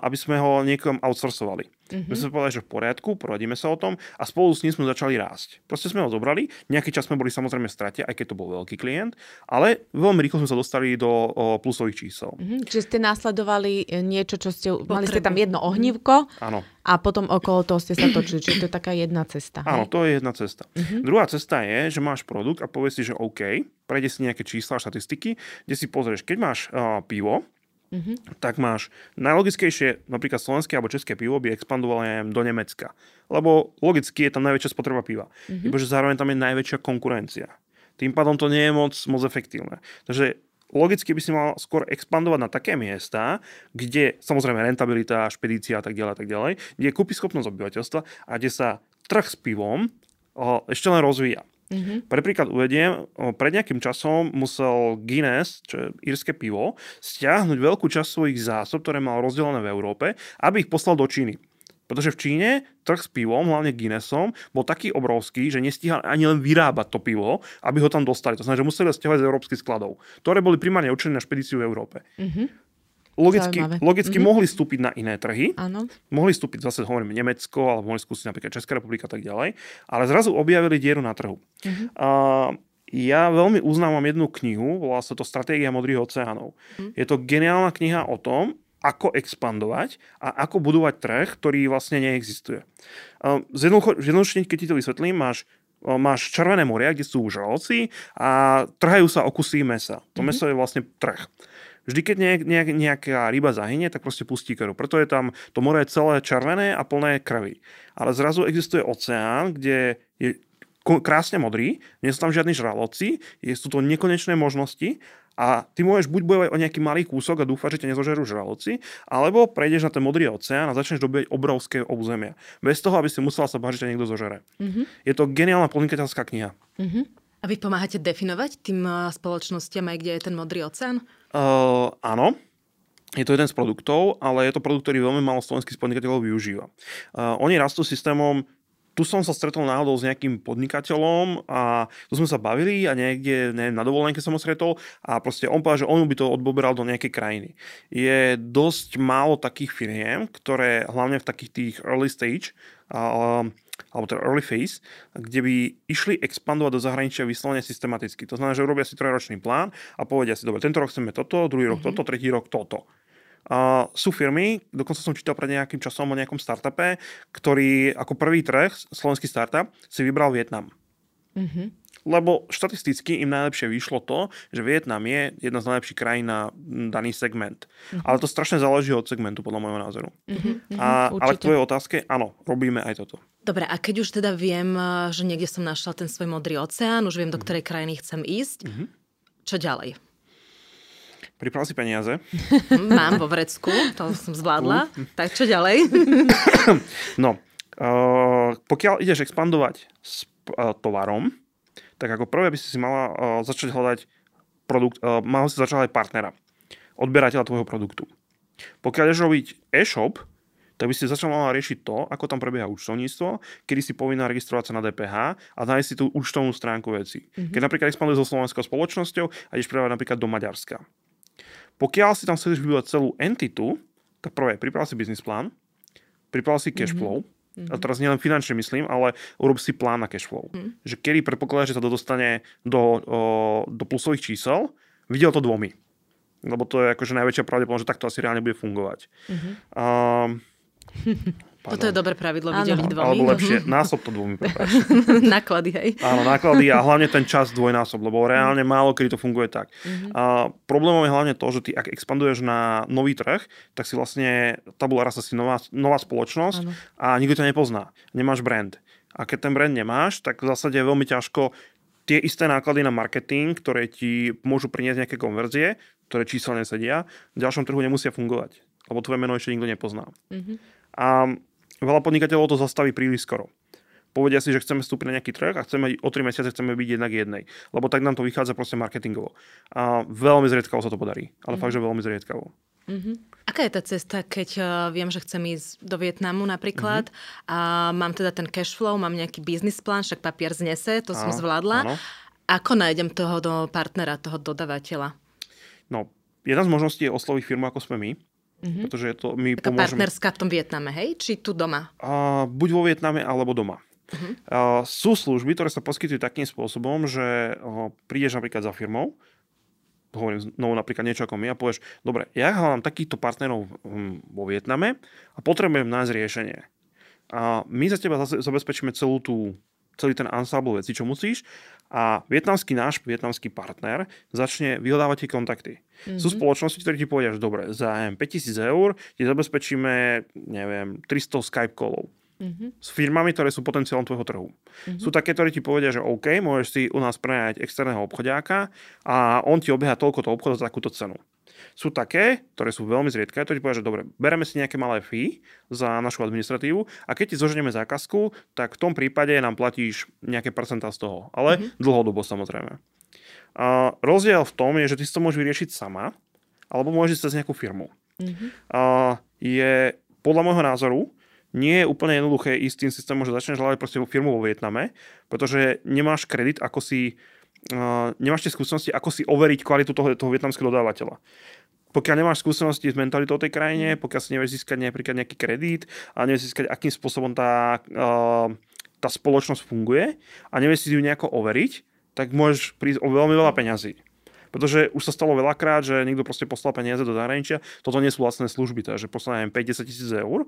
aby sme ho niekom outsourcovali. My sme povedali, že v poriadku, poradíme sa o tom a spolu s ním sme začali rásť. Proste sme ho zobrali, nejaký čas sme boli samozrejme v strate, aj keď to bol veľký klient, ale veľmi rýchlo sme sa dostali do plusových čísel. Čiže ste následovali niečo, čo ste... Mali ste tam jedno ohnívko a potom okolo toho ste sa točili. Čiže to je taká jedna cesta. Áno, to je jedna cesta. Druhá cesta je, že máš produkt a povieš si, že OK, prejde si nejaké čísla a štatistiky, kde si pozrieš, keď máš pivo, tak máš najlogickejšie, napríklad slovenské alebo české pivo by expandovalo do Nemecka. Lebo logicky je tam najväčšia spotreba piva. Lebože zároveň tam je najväčšia konkurencia. Tým pádom to nie je moc efektívne. Takže logicky by si mal skôr expandovať na také miesta, kde samozrejme rentabilita, špedícia a tak ďalej, kde je kúpyschopnosť obyvateľstva a kde sa trh s pivom ešte len rozvíja. Pre príklad uvediem, pred nejakým časom musel Guinness, čo je írske pivo, stiahnuť veľkú časť svojich zásob, ktoré mal rozdelené v Európe, aby ich poslal do Číny. Pretože v Číne trh s pivom, hlavne Guinnessom, bol taký obrovský, že nestíhal ani len vyrábať to pivo, aby ho tam dostali. To znamená, že museli stiahovať z európskych skladov, ktoré boli primárne určené na špedíciu v Európe. Logicky mohli vstúpiť na iné trhy. Mohli vstúpiť zase, hovoríme, Nemecko, alebo mohli skúsiť napríklad Česká republika a tak ďalej. Ale zrazu objavili dieru na trhu. Ja veľmi uznávam jednu knihu, volá sa to Stratégia modrých oceánov. Je to geniálna kniha o tom, ako expandovať a ako budovať trh, ktorý vlastne neexistuje. Zjednodušene, keď ti to vysvetlím, máš Červené moria, kde sú žraloci a trhajú sa o kusy mesa. To meso je vlastne trh. Vždy, keď nejaká ryba zahynie, tak proste pustí krv. Preto je tam, to more je celé červené a plné krvi. Ale zrazu existuje oceán, kde je krásne modrý, nie sú tam žiadni žraloci, sú to nekonečné možnosti a ty môžeš buď bojovať o nejaký malý kúsok a dúfať, že ťa nezožerú žraloci, alebo prejdeš na ten modrý oceán a začneš dobývať obrovské územia. Bez toho, aby si musela sa bážiť, že niekto zožere. Je to geniálna podnikateľská kniha. A vy pomáhate definovať tým spoločnostiam aj, kde je ten modrý oceán? Áno. Je to jeden z produktov, ale je to produkt, ktorý veľmi málo slovenských podnikateľov využíva. Oni rastú systémom. Tu som sa stretol náhodou s nejakým podnikateľom a tu sme sa bavili a niekde, neviem, na dovolenke som ho stretol a proste on povedal, že on by to odoberal do nejakej krajiny. Je dosť málo takých firiem, ktoré hlavne v takých tých early stage alebo teda early phase, kde by išli expandovať do zahraničia vyslovene systematicky. To znamená, že urobia si trojročný plán a povedia si, dobre, tento rok chceme toto, druhý rok toto, tretí rok toto. Sú firmy, dokonca som čítal pred nejakým časom o nejakom startupe, ktorý ako prvý trh, slovenský startup, si vybral Vietnam. Lebo štatisticky im najlepšie vyšlo to, že Vietnam je jedna z najlepších krajín na daný segment. Ale to strašne záleží od segmentu, podľa môjho názoru. Ale k tvojej otázke, áno, robíme aj toto. Dobre, a keď už teda viem, že niekde som našla ten svoj modrý oceán, už viem, do ktorej krajiny chcem ísť, čo ďalej? Priprav si peniaze. Mám vo vrecku, to som zvládla. Tak čo ďalej? No, pokiaľ ideš expandovať s tovarom, tak ako prvé by si mala začať hľadať produkt, mala si začať hľadať partnera, odberateľa tvojho produktu. Pokiaľ ideš robiť e-shop, tak by si začala riešiť to, ako tam prebieha účtovníctvo, kedy si povinná registrovať sa na DPH a nájsť si tú účtovnú stránku veci. Keď napríklad expanduješ so slovenskou spoločnosťou a ideš predávať napríklad do Maďarska. Pokiaľ si tam chceš vybudovať celú entitu, tak prvé, priprav si business plán, priprav si cash flow, a teraz nielen finančne myslím, ale urob si plán na cash flow. Že kedy predpokladáš, že sa to dostane do plusových čísel, videl to dvomi. Lebo to je akože najväčšia pravdepodobnosť, že takto asi reálne bude fungovať. Toto je dobré pravidlo, videli dvomi. Alebo lepšie, násob to dvomi. Náklady, hej. Áno, náklady a hlavne ten čas dvojnásob, lebo reálne málo kedy to funguje tak. Problémom je hlavne to, že ty ak expanduješ na nový trh, tak si vlastne tabula rasa si nová spoločnosť a nikto ťa nepozná. Nemáš brand. A keď ten brand nemáš, tak v zásade je veľmi ťažko tie isté náklady na marketing, ktoré ti môžu priniesť nejaké konverzie, ktoré číselne sedia, v ďalšom trhu nemusia fungovať, lebo tvoje meno ešte nikto nepozná. A veľa podnikateľov to zastaví príliš skoro. Povedia si, že chceme vstúpiť na nejaký trh a chceme o 3 mesiace chceme byť jednak jednej. Lebo tak nám to vychádza proste marketingovo. A veľmi zriedkavo sa to podarí. Ale fakt, že veľmi zriedkavo. Aká je tá cesta, keď viem, že chcem ísť do Vietnamu napríklad a mám teda ten cash flow, mám nejaký business plán, však papier znese, to som zvládla. Ako nájdem toho partnera, toho dodavateľa? No, jedna z možností je osloviť firmu, ako sme my. Pretože je to, my pomôžeme... partnerská v tom Vietname, hej? Či tu doma? Buď vo Vietname, alebo doma. Sú služby, ktoré sa poskytujú takým spôsobom, že prídeš napríklad za firmou, hovorím znovu napríklad niečo ako my a povieš, dobre, ja hľadám takýchto partnerov vo Vietname a potrebujem nájsť riešenie. A my za teba zabezpečíme celý ten ansábl veci, čo musíš a náš vietnamský partner začne vyhľadávať tie kontakty. Sú spoločnosti, ktoré ti povedia, že dobre, za 5 000 eur ti zabezpečíme, neviem, 300 Skype callov s firmami, ktoré sú potenciálom tvojho trhu. Sú také, ktoré ti povedia, že OK, môžeš si u nás prenajať externého obchodiáka a on ti obieha toľkoto obchodu za takúto cenu. Sú také, ktoré sú veľmi zriedkavé, ktoré ti povedia, že dobre, bereme si nejaké malé fee za našu administratívu a keď ti zoženieme zákazku, tak v tom prípade nám platíš nejaké percentá z toho. Ale dlhodobo samozrejme. A rozdiel v tom je, že ty si to môžeš vyriešiť sama, alebo môžeš cez nejakú firmu. A je podľa môjho názoru nie je úplne jednoduché ísť tým systémom, že začneš hľadať proste firmu vo Vietname, pretože nemáš kredit, ako si nemáš tie skúsenosti, ako si overiť kvalitu toho vietnamského dodávateľa. Pokiaľ nemáš skúsenosti s mentalitou tej krajine, pokiaľ si nevieš získať nejaký kredit a nevieš získať, akým spôsobom tá spoločnosť funguje a nevieš si ju nejako overiť, tak môžeš prísť o veľmi veľa peňazí. Pretože už sa stalo veľakrát, že niekto proste poslal peniaze do zahraničia, toto nie sú vlastné služby, takže poslal neviem 5-10 000 eur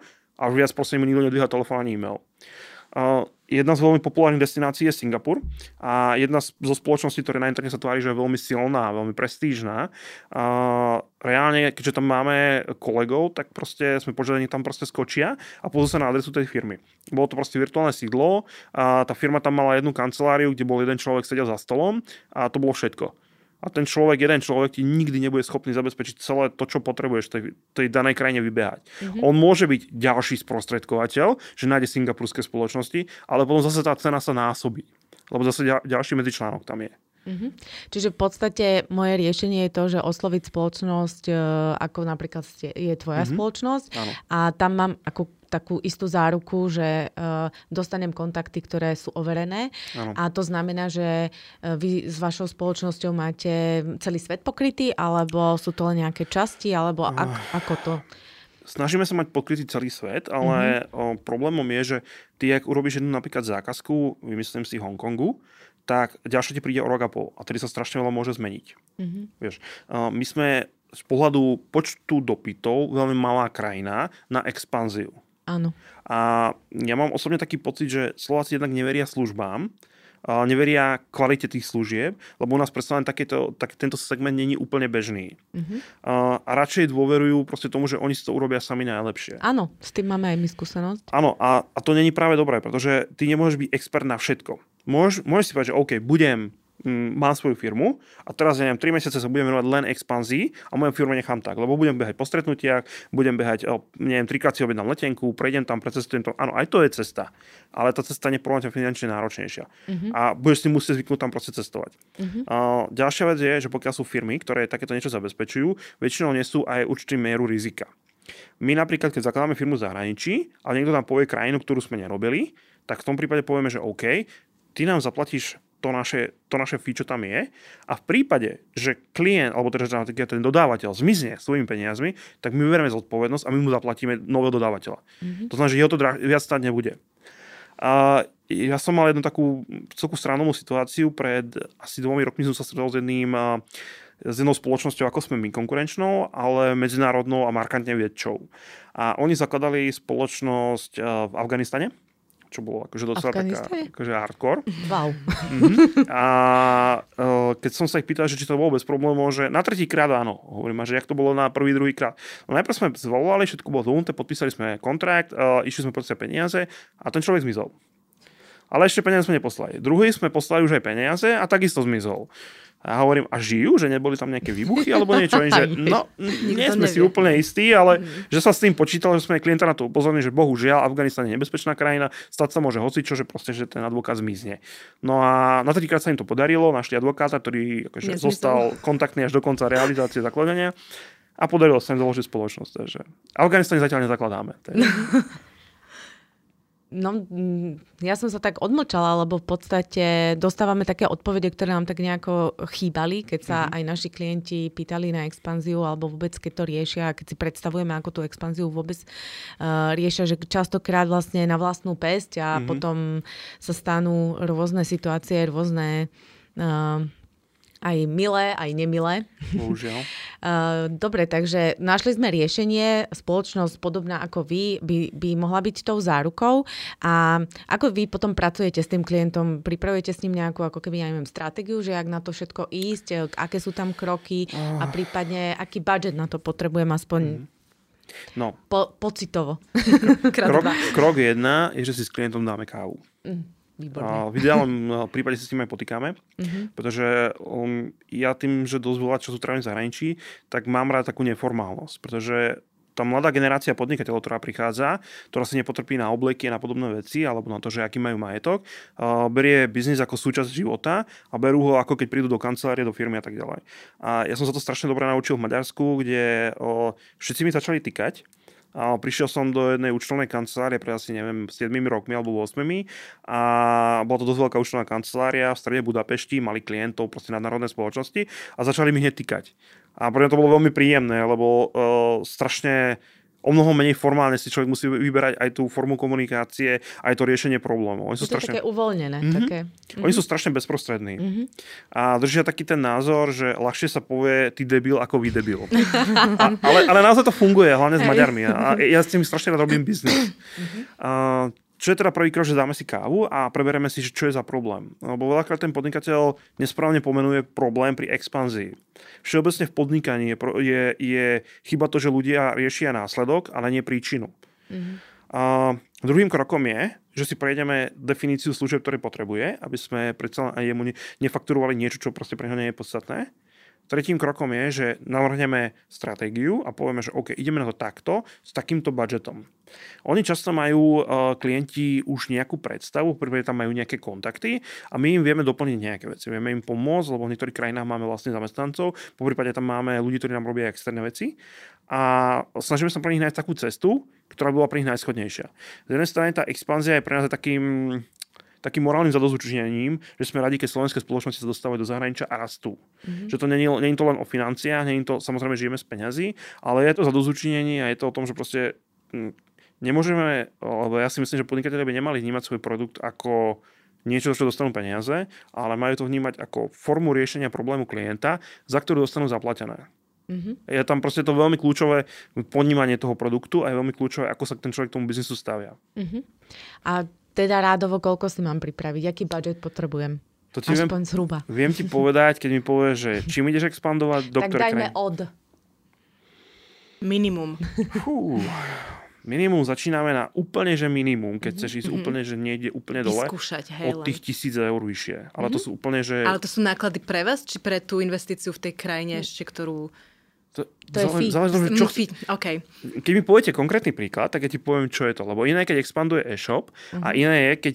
a už viac proste nikto nedvíha telefón ani e-mail. Jedna z veľmi populárnych destinácií je Singapur a jedna zo spoločností, ktoré na internete sa tvári, že je veľmi silná, veľmi prestížná. Reálne, keďže tam máme kolegov, tak proste sme požiadani tam proste skočia a pozrú sa na adresu tej firmy. Bolo to proste virtuálne sídlo a tá firma tam mala jednu kanceláriu, kde bol jeden človek sedel za stolom a to bolo všetko. A ten jeden človek ti nikdy nebude schopný zabezpečiť celé to, čo potrebuješ tej danej krajine vybehať. On môže byť ďalší sprostredkovateľ, že nájde singapurské spoločnosti, ale potom zase tá cena sa násobí. lebo zase ďalší medzičlánok tam je. Mm-hmm. Čiže v podstate moje riešenie je to, že osloviť spoločnosť, ako napríklad je tvoja mm-hmm. spoločnosť. Áno. A tam mám ako takú istú záruku, že dostanem kontakty, ktoré sú overené. Áno. A to znamená, že vy s vašou spoločnosťou máte celý svet pokrytý, alebo sú to len nejaké časti, alebo ako to? Snažíme sa mať pokrytý celý svet, ale mm-hmm. problémom je, že ty, ak urobíš jednu napríklad zákazku, vymyslím si Hongkongu, tak ďalšie ti príde o rok a pol. A tedy sa strašne veľa môže zmeniť. Mm-hmm. Vieš, my sme z pohľadu počtu dopytov veľmi malá krajina na expanziu. Áno. A ja mám osobne taký pocit, že Slováci jednak neveria službám, neveria kvalite tých služieb, lebo u nás predstavujem tento segment není úplne bežný. Uh-huh. A radšej dôverujú proste tomu, že oni si to urobia sami najlepšie. Áno, s tým máme aj my skúsenosť. Áno, a to není práve dobré, pretože ty nemôžeš byť expert na všetko. Môžeš si povedať, že OK, mám svoju firmu a teraz, 3 mesiace sa budem venovať len expanzii a moju firmu nechám tak, lebo budem behať po stretnutiach, budem behať, 3-krát si objednám letenku, prejdem tam, precestujem to. Áno, aj to je cesta, ale tá cesta neporovnateľne finančne náročnejšia. Uh-huh. A budeš si musieť zvyknúť tam proste cestovať. Uh-huh. Ďalšia vec je, že pokiaľ sú firmy, ktoré takéto niečo zabezpečujú, väčšinou nesú aj určitú mieru rizika. My napríklad, keď zakladáme firmu v zahraničí a niekto tam povie krajinu, ktorú sme nerobili, tak v tom prípade povieme, že OK, ty nám zaplatíš to naše fee, čo tam je, a v prípade, že klient, alebo teda ten dodávateľ zmizne svojimi peniazmi, tak my berieme zodpovednosť a my mu zaplatíme nového dodávateľa. Mm-hmm. To znamená, že jeho to viac stáť nebude. A ja som mal jednu takú celku strannú situáciu. Pred asi 2 rokmi som sa stretol s jednou spoločnosťou, ako sme my, konkurenčnou, ale medzinárodnou a markantne väčšou. A oni zakladali spoločnosť v Afganistane, čo bolo akože docela akože hardcore. Wow. Mm-hmm. A keď som sa ich pýtal, že či to bolo bez problémov, že na 3. krát áno. Hovorím, že jak to bolo na 1., 2. krát. No najprv sme zvolali, všetko bolo dohodnuté, podpísali sme kontrakt, išli sme proste peniaze a ten človek zmizol. Ale ešte peniaze sme neposlali. Druhý sme poslali už aj peniaze a takisto zmizol. A hovorím, a žijú, že neboli tam nejaké výbuchy alebo niečo, že no, nie sme si úplne istí, ale že sa s tým počítalo, že sme klienta na to upozornili, že bohužiaľ Afganistan je nebezpečná krajina, stať sa môže hocičo, že proste, že ten advokát zmizne. No a na 3. krát sa im to podarilo, našli advokáta, ktorý akože zostal kontaktný až do konca realizácie zakladania a podarilo sa im založiť spoločnosť. Takže Afganistan zatiaľ nezakladáme. Takže. No, ja som sa tak odmlčala, lebo v podstate dostávame také odpovede, ktoré nám tak nejako chýbali, keď sa aj naši klienti pýtali na expanziu, alebo vôbec keď to riešia, keď si predstavujeme, ako tú expanziu vôbec riešia, že častokrát vlastne na vlastnú päsť a potom sa stanú rôzne situácie, rôzne aj milé, aj nemilé. Bohužiaľ. Dobre, takže našli sme riešenie. Spoločnosť podobná ako vy by mohla byť tou zárukou. A ako vy potom pracujete s tým klientom? Pripravujete s ním nejakú, ako keby, ja neviem, stratégiu, že jak na to všetko ísť, aké sú tam kroky a prípadne aký budget na to potrebujem aspoň pocitovo. Krok 1 je, že si s klientom dáme kávu. V ideálnom prípade si s tým aj potýkame, pretože ja tým, že dosť veľa času trávim v zahraničí, tak mám rád takú neformálnosť, pretože tá mladá generácia podnikateľov, ktorá prichádza, ktorá si nepotrpí na obleky a na podobné veci, alebo na to, že aký majú majetok, berie biznis ako súčasť života a berú ho ako keď prídu do kancelárie, do firmy a tak ďalej. A ja som sa to strašne dobre naučil v Maďarsku, kde všetci mi začali tykať. A prišiel som do jednej účtovnej kancelárie pred asi, 7 rokmi alebo 8 a bola to dosť veľká účtovná kancelária v strede Budapešti, mali klientov proste nadnárodné spoločnosti a začali mi hneď týkať. A pre mňa to bolo veľmi príjemné, lebo strašne o mnoho menej formálne si človek musí vyberať aj tú formu komunikácie, aj to riešenie problémov. Oni sú strašne také uvoľnené. Také. Oni sú strašne bezprostrední. A držia taký ten názor, že ľahšie sa povie ty debil ako vy debil. Ale naozaj to funguje, hlavne s Maďarmi. A ja s tým strašne rád robím biznis. Čo je teda prvý krok, že dáme si kávu a preberieme si, čo je za problém. Lebo veľakrát ten podnikateľ nesprávne pomenuje problém pri expanzii. Všeobecne v podnikaní je chyba to, že ľudia riešia následok, ale nie príčinu. A druhým krokom je, že si prejdeme definíciu služieb, ktoré potrebuje, aby sme predsa aj jemu nefakturovali niečo, čo proste pre neho nie je podstatné. Tretím krokom je, že navrhneme stratégiu a povieme, že OK, ideme na to takto, s takýmto budžetom. Oni často majú klienti už nejakú predstavu, prípadne tam majú nejaké kontakty a my im vieme doplniť nejaké veci. Vieme im pomôcť, lebo v niektorých krajinách máme vlastne zamestnancov, poprípade tam máme ľudí, ktorí nám robia externé veci a snažíme sa pre nich nájsť takú cestu, ktorá bola pre nich najschodnejšia. Z jednej strany tá expanzia je pre nás takým morálnym zadosťučinením, že sme radi, keď slovenské spoločnosti sa dostávajú do zahraničia a rastú. Mm-hmm. Že to nie je to len o financiách, nie je to, samozrejme žijeme z peňazí, ale je to zadosťučinenie a je to o tom, že proste nemôžeme, lebo ja si myslím, že podnikatelia by nemali vnímať svoj produkt ako niečo, čo dostanú peniaze, ale majú to vnímať ako formu riešenia problému klienta, za ktorú dostanú zaplatené. Mm-hmm. Je tam proste to veľmi kľúčové ponímanie toho produktu a je veľmi kľúčové, ako sa ten človek k tomu biznisu stavia. Mm-hmm. A teda rádovo, koľko si mám pripraviť? Aký budžet potrebujem? To ti aspoň zhruba. Viem ti povedať, keď mi povieš, že čím ideš expandovať, do ktorej krajiny. Tak dajme od. Minimum. Minimum začíname na úplne, že minimum. Keď chceš ísť úplne, že niekde úplne dole. Vyskúšať, hej, od tých 1000 eur vyššie. Ale to sú úplne, že... Ale to sú náklady pre vás? Či pre tú investíciu v tej krajine ešte, ktorú... To je fit. Okay. Keď mi poviete konkrétny príklad, tak ja ti poviem, čo je to. Lebo iné je, keď expanduje e-shop a iné je, keď...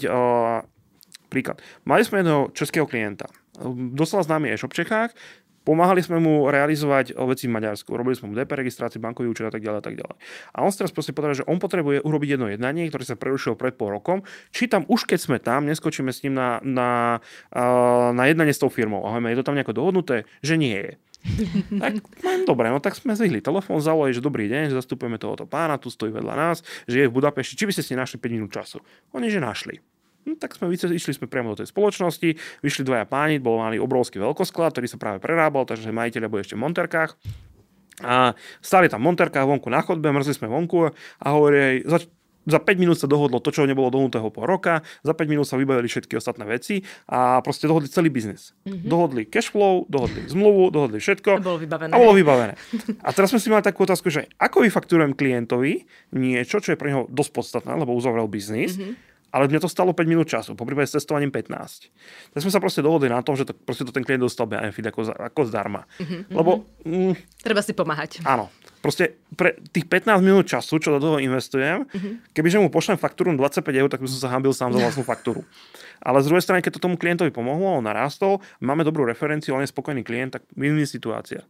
príklad. Mali sme jedného českého klienta. Dostal známy e-shop v Čechách. Pomáhali sme mu realizovať veci v Maďarsku. Robili sme mu DP registráciu, bankový účet a tak ďalej a tak ďalej. A on si teraz proste povedal, že on potrebuje urobiť jedno jednanie, ktoré sa prerušilo pred pol rokom. Či tam už keď sme tam, neskočíme s ním na jednanie s tou firmou. Ahoj, je to tam nejako dohodnuté, že nie je. Tak, dobre, no tak sme zvihli telefón, zavolali, že dobrý deň, že zastupujeme tohoto pána, tu stojí vedľa nás, že je v Budapešti, či by ste si našli 5 minút času. Oni, že našli. No, tak išli sme priamo do tej spoločnosti, vyšli dvaja páni, bol mali obrovský veľkosklad, ktorý sa práve prerábal, takže majiteľ bol ešte v monterkách. A stáli tam v monterkách vonku na chodbe, mrzli sme vonku a hovorí, za 5 minút sa dohodlo to, čo nebolo dohodnutého po roka, za 5 minút sa vybavili všetky ostatné veci a proste dohodli celý biznis. Mm-hmm. Dohodli cashflow, dohodli zmluvu, dohodli všetko. A bolo vybavené. A teraz sme si mali takú otázku, že ako vyfakturujem klientovi niečo, čo je pre neho dosť podstatné, lebo uzavrel biznis, ale mne to stalo 5 minút času, poprípade s testovaním 15. Tak sme sa proste dohodli na tom, že to ten klient dostal benefit ako zdarma. Lebo... treba si pomáhať. Áno. Proste pre tých 15 minút času, čo do toho investujem, kebyže mu pošlem faktúru 25 €, tak by som sa hanbil sám za vlastnú faktúru. Ale z druhej strany, keď to tomu klientovi pomohlo, on narastol, máme dobrú referenciu, on je spokojný klient, tak win-win situácia.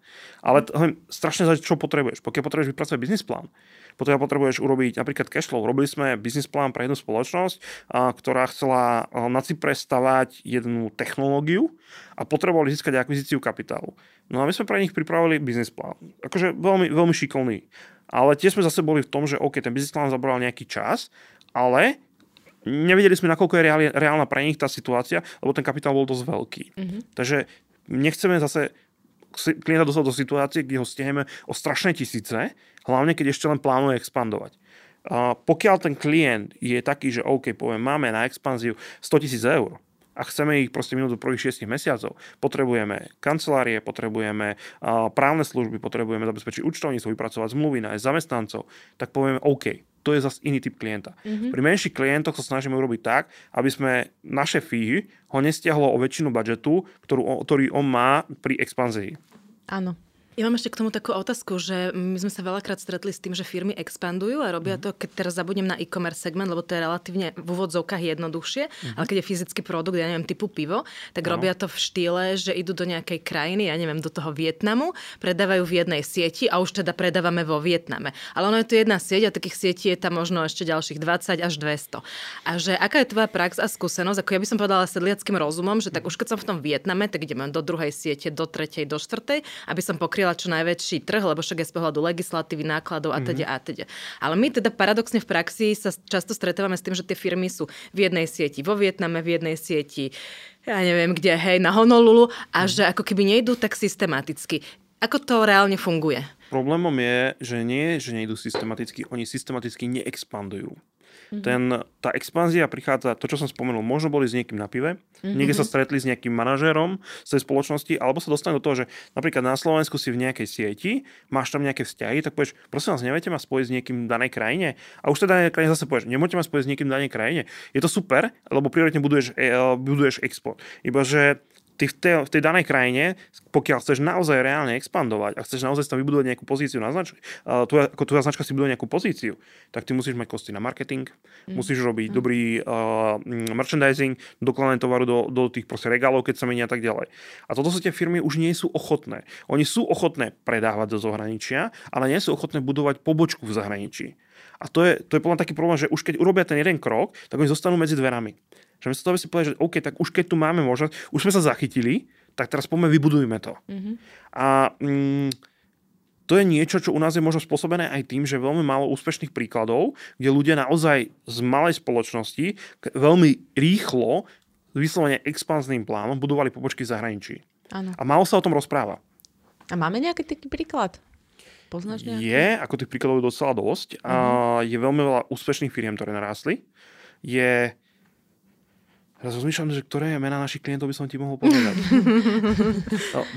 Ale strašne za čo potrebuješ. Pokiaľ potrebuješ vypracovať business plán, potom potrebuješ urobiť napríklad cashflow. Robili sme business plán pre jednu spoločnosť, ktorá chcela na Cypre stavať jednu technológiu a potrebovali získať akvizíciu kapitálu. No a my sme pre nich pripravili business plán. Akože veľmi, veľmi šikovný. Ale tie sme zase boli v tom, že OK, ten business plán zabral nejaký čas, ale nevedeli sme, nakoľko je reálna pre nich tá situácia, lebo ten kapitál bol dosť veľký. Takže nechceme zase klienta dostať do situácie, kde ho stihneme o strašné tisíce, hlavne keď ešte len plánuje expandovať. Pokiaľ ten klient je taký, že OK, poviem, máme na expanziu 100 000 eur, a chceme ich proste minúť do prvých 6 mesiacov. Potrebujeme kancelárie, potrebujeme právne služby, potrebujeme zabezpečiť účtovníctvo, vypracovať zmluvy, nájsť zamestnancov, tak povieme OK. To je zase iný typ klienta. Pri menších klientoch sa snažíme urobiť tak, aby sme naše fee ho nestiahlo o väčšinu budžetu, ktorý on má pri expanzii. Áno. Ja mám ešte k tomu takú otázku, že my sme sa veľakrát stretli s tým, že firmy expandujú a robia to, keď teraz zabudnem na e-commerce segment, lebo to je relatívne v úvodzovkách jednoduchšie, ale keď je fyzický produkt, ja neviem, typu pivo, tak robia to v štýle, že idú do nejakej krajiny, ja neviem, do toho Vietnamu, predávajú v jednej sieti a už teda predávame vo Vietname. Ale ono je to jedna sieť a takých sietí je tam možno ešte ďalších 20 až 200. A že aká je tvoja prax a skúsenosť, ako ja by som povedala sedliackym rozumom, že tak už keď som v tom Vietname, tak ideme do druhej siete, do tretej, do štvrtej, aby som pokryla čo najväčší trh, lebo však je z pohľadu legislatívy, nákladov a teda a teda. Ale my teda paradoxne v praxi sa často stretávame s tým, že tie firmy sú v jednej sieti vo Vietname, v jednej sieti ja neviem kde, hej, na Honolulu a že ako keby nejdú tak systematicky. Ako to reálne funguje? Problémom je, že nie, že nejdú systematicky, oni systematicky neexpandujú. Tá expanzia prichádza, to čo som spomenul, možno boli s niekým na pive, niekde sa stretli s nejakým manažérom z tej spoločnosti, alebo sa dostanú do toho, že napríklad na Slovensku si v nejakej sieti, máš tam nejaké vzťahy, tak povieš, prosím vás, neviete ma spojiť s niekým v danej krajine? A už teda danej krajine zase povieš, nemôžete ma spojiť s niekým v danej krajine. Je to super, lebo prioritne buduješ export. Ibaže ty v tej danej krajine, pokiaľ chceš naozaj reálne expandovať a chceš naozaj tam vybudovať nejakú pozíciu na značke, tvoja značka si buduje nejakú pozíciu, tak ty musíš mať kosti na marketing, musíš robiť dobrý merchandising, dokladanie tovaru do tých proste regálov, keď sa menia a tak ďalej. A toto sa tie firmy už nie sú ochotné. Oni sú ochotné predávať do zahraničia, ale nie sú ochotné budovať pobočku v zahraničí. A to je podľa taký problém, že už keď urobia ten jeden krok, tak oni zostanú medzi dverami. Že my sa toho si povedať, že OK, tak už keď tu máme možnosť, už sme sa zachytili, tak teraz poďme vybudujme to. Mm-hmm. A to je niečo, čo u nás je možno spôsobené aj tým, že veľmi málo úspešných príkladov, kde ľudia naozaj z malej spoločnosti veľmi rýchlo vyslovene expanzným plánom budovali pobočky v zahraničí. Áno. A málo sa o tom rozpráva. A máme nejaký taký príklad? Poznáš nejaký? Je, ako tých príkladov je docela dosť. Mm-hmm. A je veľmi veľa úspešných firiem, ktoré narástli. Rozmýšľam, že ktoré mená našich klientov by som ti mohol povedať.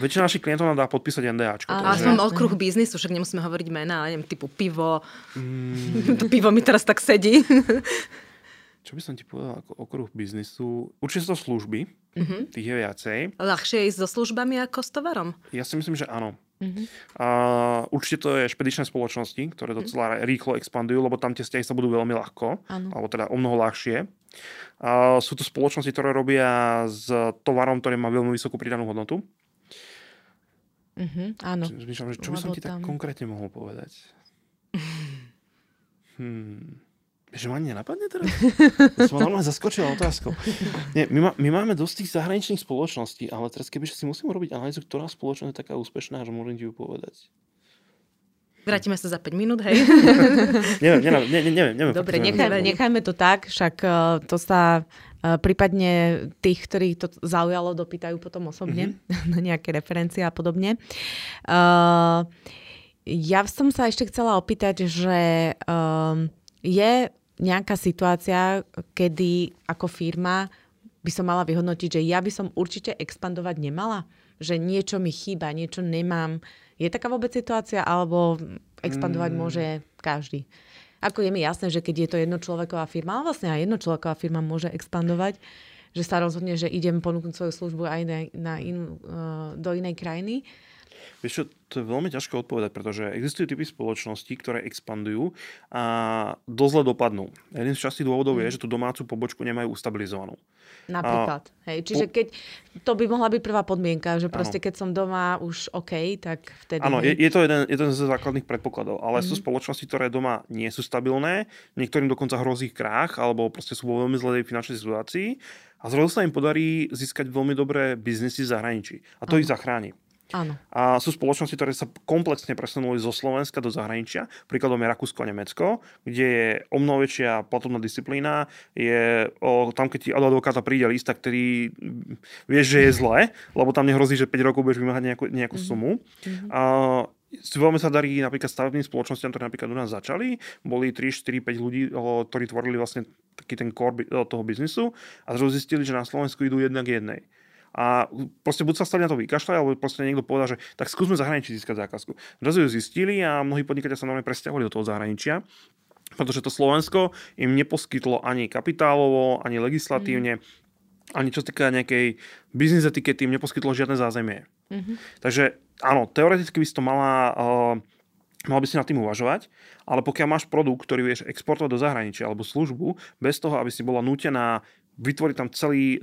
Väčšina našich klientov nám dá podpísať NDAčko. Ale som okruh biznisu, však nemusíme hovoriť mená, ale neviem, typu pivo. To pivo mi teraz tak sedí. Čo by som ti povedal ako okruh biznisu? Určite sú to služby, tých je viacej. Ľahšie ísť so službami ako s tovarom? Ja si myslím, že áno. Určite to je špedičné spoločnosti, ktoré docela rýchlo expandujú, lebo tam tie vzťahy sa budú veľmi ľahko, alebo teda o mnoho ľahšie. Sú to spoločnosti, ktoré robia s tovarom, ktorý má veľmi vysokú pridanú hodnotu. Áno. Zmýšľam, že čo by som ti tak konkrétne mohol povedať? Že ma nenapadne teraz? To som ma normálne zaskočila otázkou. My máme dosť tých zahraničných spoločností, ale teraz kebyže si musím robiť analýzu, ktorá spoločnosť je taká úspešná, že môžem ti ju povedať. Vrátime sa za 5 minút, hej? Neviem. Dobre, nechajme to tak, však to sa prípadne tých, ktorých to zaujalo, dopýtajú potom osobne na nejaké referencie a podobne. Ja som sa ešte chcela opýtať, že je nejaká situácia, kedy ako firma by som mala vyhodnotiť, že ja by som určite expandovať nemala? Že niečo mi chýba, niečo nemám. Je taká vôbec situácia, alebo expandovať môže každý? Ako je mi jasné, že keď je to jednočloveková firma, ale vlastne aj jednočloveková firma môže expandovať, že sa rozhodne, že idem ponúknuť svoju službu aj do inej krajiny. Vieš čo, to je veľmi ťažko odpovedať, pretože existujú typy spoločností, ktoré expandujú a dosť zle dopadnú. Jedným z častých dôvodov je, že tú domácu pobočku nemajú ustabilizovanú. Napríklad. Čiže keď to by mohla byť prvá podmienka, že proste keď som doma už OK, tak vtedy... Áno, je to jeden z základných predpokladov, ale sú spoločnosti, ktoré doma nie sú stabilné, niektorým dokonca hrozí krách, alebo proste sú vo veľmi zlej finančnej situácii a zrazu sa im podarí získať veľmi dobré biznisy v zahraničí a to ich zachráni. Áno. A sú spoločnosti, ktoré sa komplexne presunuli zo Slovenska do zahraničia. Príkladom je Rakúsko a Nemecko, kde je o mnoho väčšia platobná disciplína. Tam, keď ti advokáta príde list, tak ktorý vieš, že je zle, lebo tam nehrozí, že 5 rokov budeš vymáhať nejakú sumu. Veľmi sa darí napríklad stavebným spoločnostiam, ktoré napríklad u nás začali. Boli 3, 4, 5 ľudí, ktorí tvorili vlastne taký ten core toho biznisu a zrazu zistili, že na Slovensku idú jedna k jednej. A proste buď sa stali na to vykašľať, alebo proste niekto povedal, že tak skúsme zahraničí získať zákazku. Zrazu ju zistili a mnohí podnikatelia sa normálne presťahovali do toho zahraničia, pretože to Slovensko im neposkytlo ani kapitálovo, ani legislatívne, ani čo sa týka nejakej biznis etikety, im neposkytlo žiadne zázemie. Takže áno, teoreticky by si to mal by si nad tým uvažovať, ale pokiaľ máš produkt, ktorý vieš exportovať do zahraničia alebo službu, bez toho, aby si bola nútená vytvoriť tam celý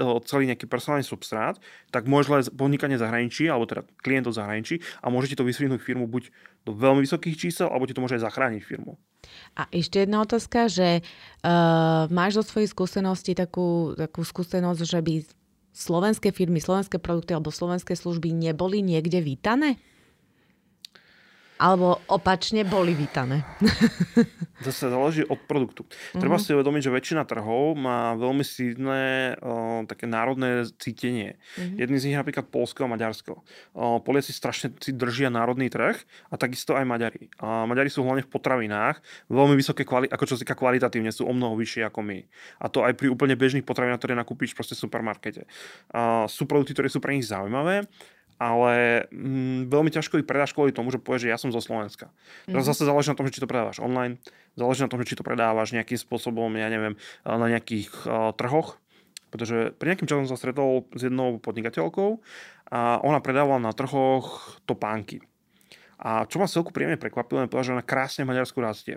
nejaký personálny substrát, tak môžeš len podnikanie zahraničí, alebo teda klientov zahraničí a môžete to vysvihnúť firmu buď do veľmi vysokých čísel, alebo ti to môže aj zachrániť firmu. A ešte jedna otázka, že máš do svojej skúsenosti takú skúsenosť, že by slovenské firmy, slovenské produkty alebo slovenské služby neboli niekde vítané? Alebo opačne boli vítané. To sa záleží od produktu. Treba si uvedomiť, že väčšina trhov má veľmi silné také národné cítenie. Jedný z nich je napríklad Poľsko a Maďarsko. Poliaci strašne si držia národný trh a takisto aj Maďari. Maďari sú hlavne v potravinách veľmi vysoké kvality, ako čo sa týka kvalitatívne, sú o mnoho vyššie ako my. A to aj pri úplne bežných potravinách, ktoré nakúpíš proste v supermarkete. Sú produkty, ktoré sú pre nich zaujímavé, ale veľmi ťažko ich predáš kvôli tomu, že povieš, že ja som zo Slovenska. Teraz zase záleží na tom, či to predávaš online, záleží na tom, či to predávaš nejakým spôsobom, ja neviem, na nejakých trhoch. Pretože pri nejakým časom sa stretol s jednou podnikateľkou a ona predávala na trhoch topánky. A čo ma celku príjemne prekvapilo, je povedať, že ona krásne v Maďarsku rastie.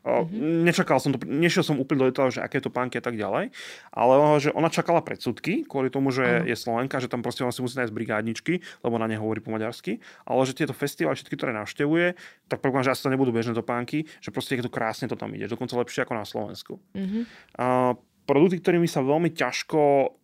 Mm-hmm. Nečakal som to, nešiel som úplne do detailu, že aké to pánky a tak ďalej, ale že ona čakala predsudky kvôli tomu, že je Slovenka, že tam proste ona si musí nájsť brigádničky, lebo ona nehovorí po maďarsky, ale že tieto festivály, všetky, ktoré navštevuje, tak predpokladám, že asi to nebudú bežné topánky, že proste je to krásne to tam ide, dokonca lepšie ako na Slovensku. Mm-hmm. Produkty, ktorými sa veľmi ťažko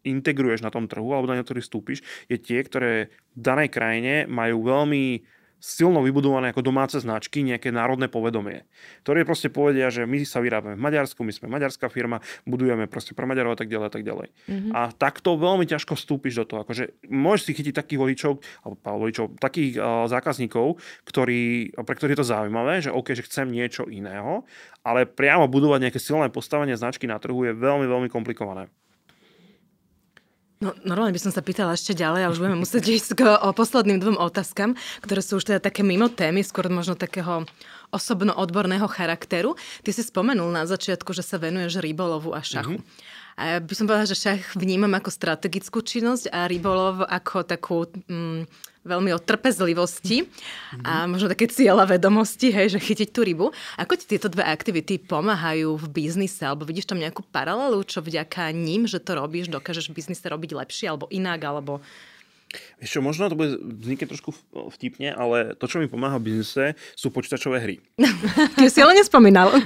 integruješ na tom trhu alebo na ktorý vstúpiš, je tie, ktoré v danej krajine majú veľmi silno vybudované ako domáce značky, nejaké národné povedomie, ktoré proste povedia, že my sa vyrábame v Maďarsku, my sme maďarská firma, budujeme proste pre Maďarov a tak ďalej a tak ďalej. Mm-hmm. A takto veľmi ťažko vstúpiš do toho. Akože môžeš si chytiť takých voličov, takých zákazníkov, pre ktorých je to zaujímavé, že OK, že chcem niečo iného, ale priamo budovať nejaké silné postavenie značky na trhu je veľmi, veľmi komplikované. No, normálne by som sa pýtala ešte ďalej a už budeme musieť ísť k posledným dvom otázkam, ktoré sú už teda také mimo témy, skôr možno takého osobno-odborného charakteru. Ty si spomenul na začiatku, že sa venuješ rybolovu a šachu. Mm-hmm. A by som povedala, že šach vnímam ako strategickú činnosť a rybolov ako takú veľmi o trpezlivosti a možno také cieľa vedomosti, hej, že chytiť tú rybu. Ako ti tieto dve aktivity pomáhajú v biznise? Alebo vidíš tam nejakú paralelu, čo vďaka ním, že to robíš, dokážeš v biznise robiť lepšie alebo inak, alebo... Ešte možno to bude vznikne trošku vtipne, ale to, čo mi pomáha v biznise, sú počítačové hry. Ty si ale nespomínal.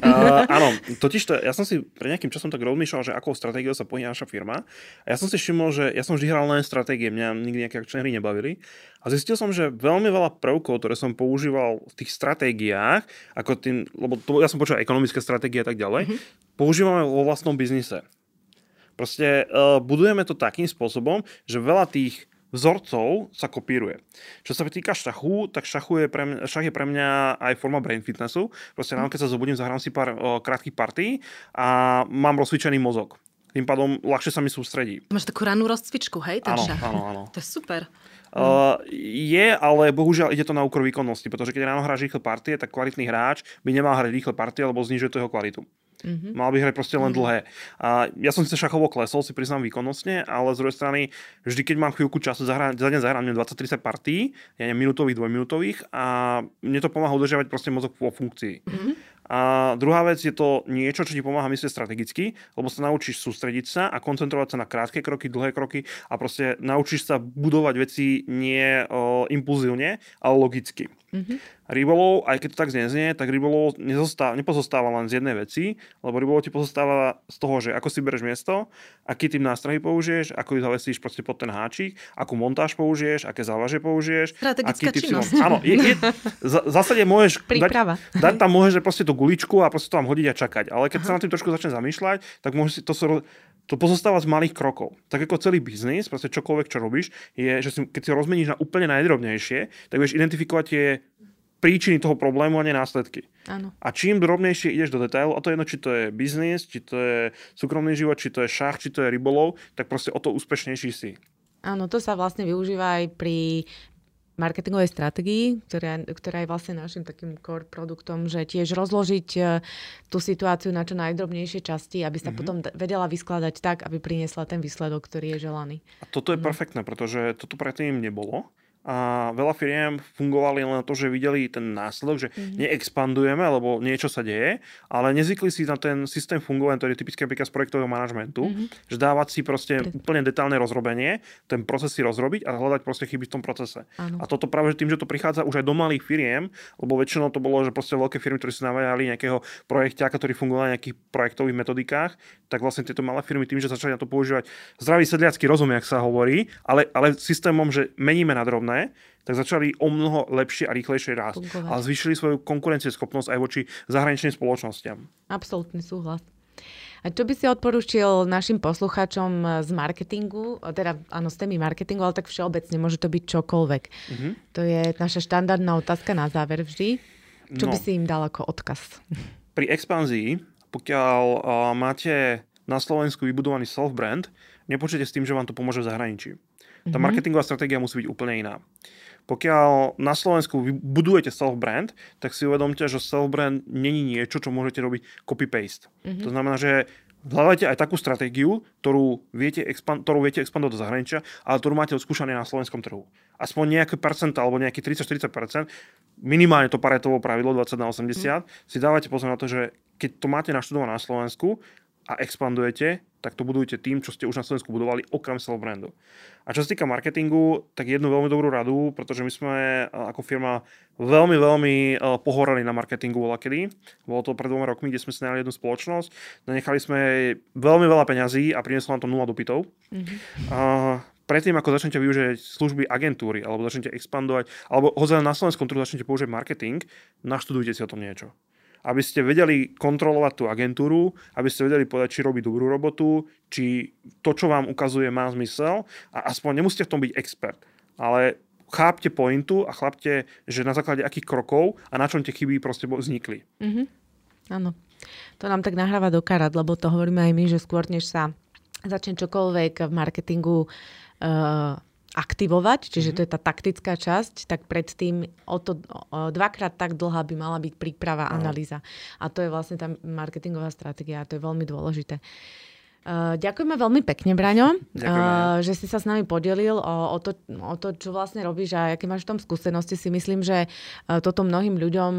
Áno, totiž to, ja som si pre nejakým časom tak rozmýšľal, že akou stratégiou sa pohne naša firma. A ja som si všimol, že ja som vždy hral len stratégie, mňa nikdy nejaké akčné hry nebavili. A zistil som, že veľmi veľa prvkov, ktoré som používal v tých stratégiách, ako tým, lebo to, ja som počul ekonomické stratégie a tak ďalej, používame vo vlastnom biznise. Proste budujeme to takým spôsobom, že veľa tých vzorcov sa kopíruje. Čo sa týka šachu, tak šach je pre mňa aj forma brain fitnessu. Proste ráno, keď sa zobudím, zahrám si pár krátkych partí a mám rozcvičený mozog. Tým pádom ľahšie sa mi sústredí. Máš takú ranú rozcvičku, hej, ten šach? Áno. To je super. Ale bohužiaľ ide to na úkor výkonnosti, pretože keď ráno hráš rýchle partie, tak kvalitný hráč by nemal hrať rýchle partie, lebo znižuje to jeho kvalitu. Mm-hmm. Mal by hrať proste len dlhé. A ja som síce šachovo klesol, si priznám výkonnostne, ale z druhej strany, vždy keď mám chvíľku času, za deň zahrám 20-30 partí, ja neviem, minútových, dvojminútových a mne to pomáha udržiavať proste mozog vo funkcii. Mm-hmm. A druhá vec je to niečo, čo ti pomáha myslieť strategicky, lebo sa naučíš sústrediť sa a koncentrovať sa na krátke kroky, dlhé kroky a proste naučíš sa budovať veci nie impulzívne, ale logicky. Mm-hmm. Rybolov, aj keď to tak znie, tak rybolov nepozostáva len z jednej veci, lebo rybolov ti pozostáva z toho, že ako si bereš miesto, aký typ nástrahy použiješ, ako ju zavesíš proste pod ten háčik, akú montáž použiješ, aké závaže použiješ. Strategická činnosť. Áno, zásade môžeš dať tam môžeš proste tú guličku a proste to tam hodiť a čakať. Ale keď sa na tým trošku začne zamýšľať, tak môžeš si to pozostáva z malých krokov. Tak ako celý biznis, proste čokoľvek, čo robíš, je, že keď si rozmeníš na úplne najdrobnejšie, tak vieš identifikovať tie príčiny toho problému a nie následky. Áno. A čím drobnejšie ideš do detailu, a to je jedno, či to je biznis, či to je súkromný život, či to je šach, či to je rybolov, tak proste o to úspešnejší si. Áno, to sa vlastne využíva aj pri marketingovej stratégii, ktorá je vlastne našim takým core produktom, že tiež rozložiť tú situáciu na čo najdrobnejšie časti, aby sa potom vedela vyskladať tak, aby priniesla ten výsledok, ktorý je želaný. A toto je perfektné, pretože toto predtým nebolo. A veľa firiem fungovali len na to, že videli ten následok, že neexpandujeme, lebo niečo sa deje, ale nezvykli si na ten systém fungovania, ktorý je typický napríklad z projektového manažmentu, že dávať si proste úplne detálne rozrobenie, ten proces si rozrobiť a hľadať proste chyby v tom procese. Ano. A toto práve tým, že to prichádza už aj do malých firiem, lebo väčšinou to bolo, že proste veľké firmy, ktoré si navájali nejakého projekťáka, ktorý fungoval na nejakých projektových metodikách, tak vlastne tieto malé firmy tým, že začali na to používať zdravý sedliacky rozum, jak sa hovorí, ale systémom, že meníme na drobné, tak začali o mnoho lepšie a rýchlejšie rásť. A zvýšili svoju konkurencieschopnosť aj voči zahraničným spoločnostiam. Absolútny súhlas. A čo by si odporučil našim poslucháčom z marketingu, teda áno, z témy marketingu, ale tak všeobecne, môže to byť čokoľvek. Mm-hmm. To je naša štandardná otázka na záver vždy. Čo by si im dal ako odkaz? Pri expanzii, pokiaľ máte na Slovensku vybudovaný self-brand, nepočujete s tým, že vám to pomôže v zahraničí. Tá marketingová stratégia musí byť úplne iná. Pokiaľ na Slovensku budujete self-brand, tak si uvedomte, že self-brand není niečo, čo môžete robiť copy-paste. To znamená, že hľadajte aj takú stratégiu, ktorú viete expandovať do zahraničia, ale ktorú máte odskúšané na slovenskom trhu. Aspoň nejaké percenta, alebo nejaký 30-40%, minimálne to Paretovo pravidlo 20/80, si dávate pozor na to, že keď to máte naštudované na Slovensku a expandujete, tak to budujete tým, čo ste už na Slovensku budovali, okrem sell brandu. A čo sa týka marketingu, tak jednu veľmi dobrú radu, pretože my sme ako firma veľmi, veľmi pohorali na marketingu voľakedy. Bolo to pred 2 rokmi, kde sme si najali jednu spoločnosť, nanechali sme veľmi veľa peňazí a prinieslo nám to 0 dopytov. Predtým, ako začnete využiť služby agentúry, alebo začnete expandovať, alebo hoď na slovenskom trhu začnete použiť marketing, naštudujte si o tom niečo. Aby ste vedeli kontrolovať tú agentúru, aby ste vedeli povedať, či robí dobrú robotu, či to, čo vám ukazuje, má zmysel. A aspoň nemusíte v tom byť expert, ale chápte pointu a chápte, že na základe akých krokov a na čom tie chyby proste vznikli. Áno. To nám tak nahráva do karát, lebo to hovoríme aj my, že skôr, než sa začne čokoľvek v marketingu aktivovať, čiže to je tá taktická časť, tak predtým dvakrát tak dlhá by mala byť príprava, analýza. A to je vlastne tá marketingová stratégia a to je veľmi dôležité. Ďakujeme veľmi pekne, Braňo, že si sa s nami podielil o to, čo vlastne robíš a aké máš v tom skúsenosti. Si myslím, že toto mnohým ľuďom,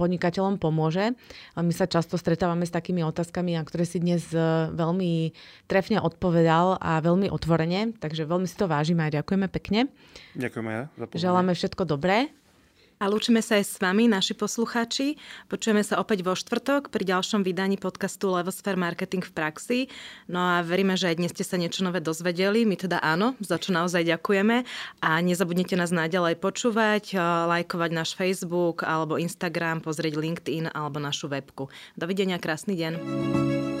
podnikateľom pomôže. My sa často stretávame s takými otázkami, na ktoré si dnes veľmi trefne odpovedal a veľmi otvorene, takže veľmi si to vážime a ďakujeme pekne. Ďakujeme. Želáme všetko dobré. A lúčime sa aj s vami, naši poslucháči. Počujeme sa opäť vo štvrtok pri ďalšom vydaní podcastu Levosphere Marketing v praxi. No a veríme, že aj dnes ste sa niečo nové dozvedeli. My teda áno, za čo naozaj ďakujeme. A nezabudnite nás naďalej počúvať, lajkovať náš Facebook alebo Instagram, pozrieť LinkedIn alebo našu webku. Dovidenia, krásny deň.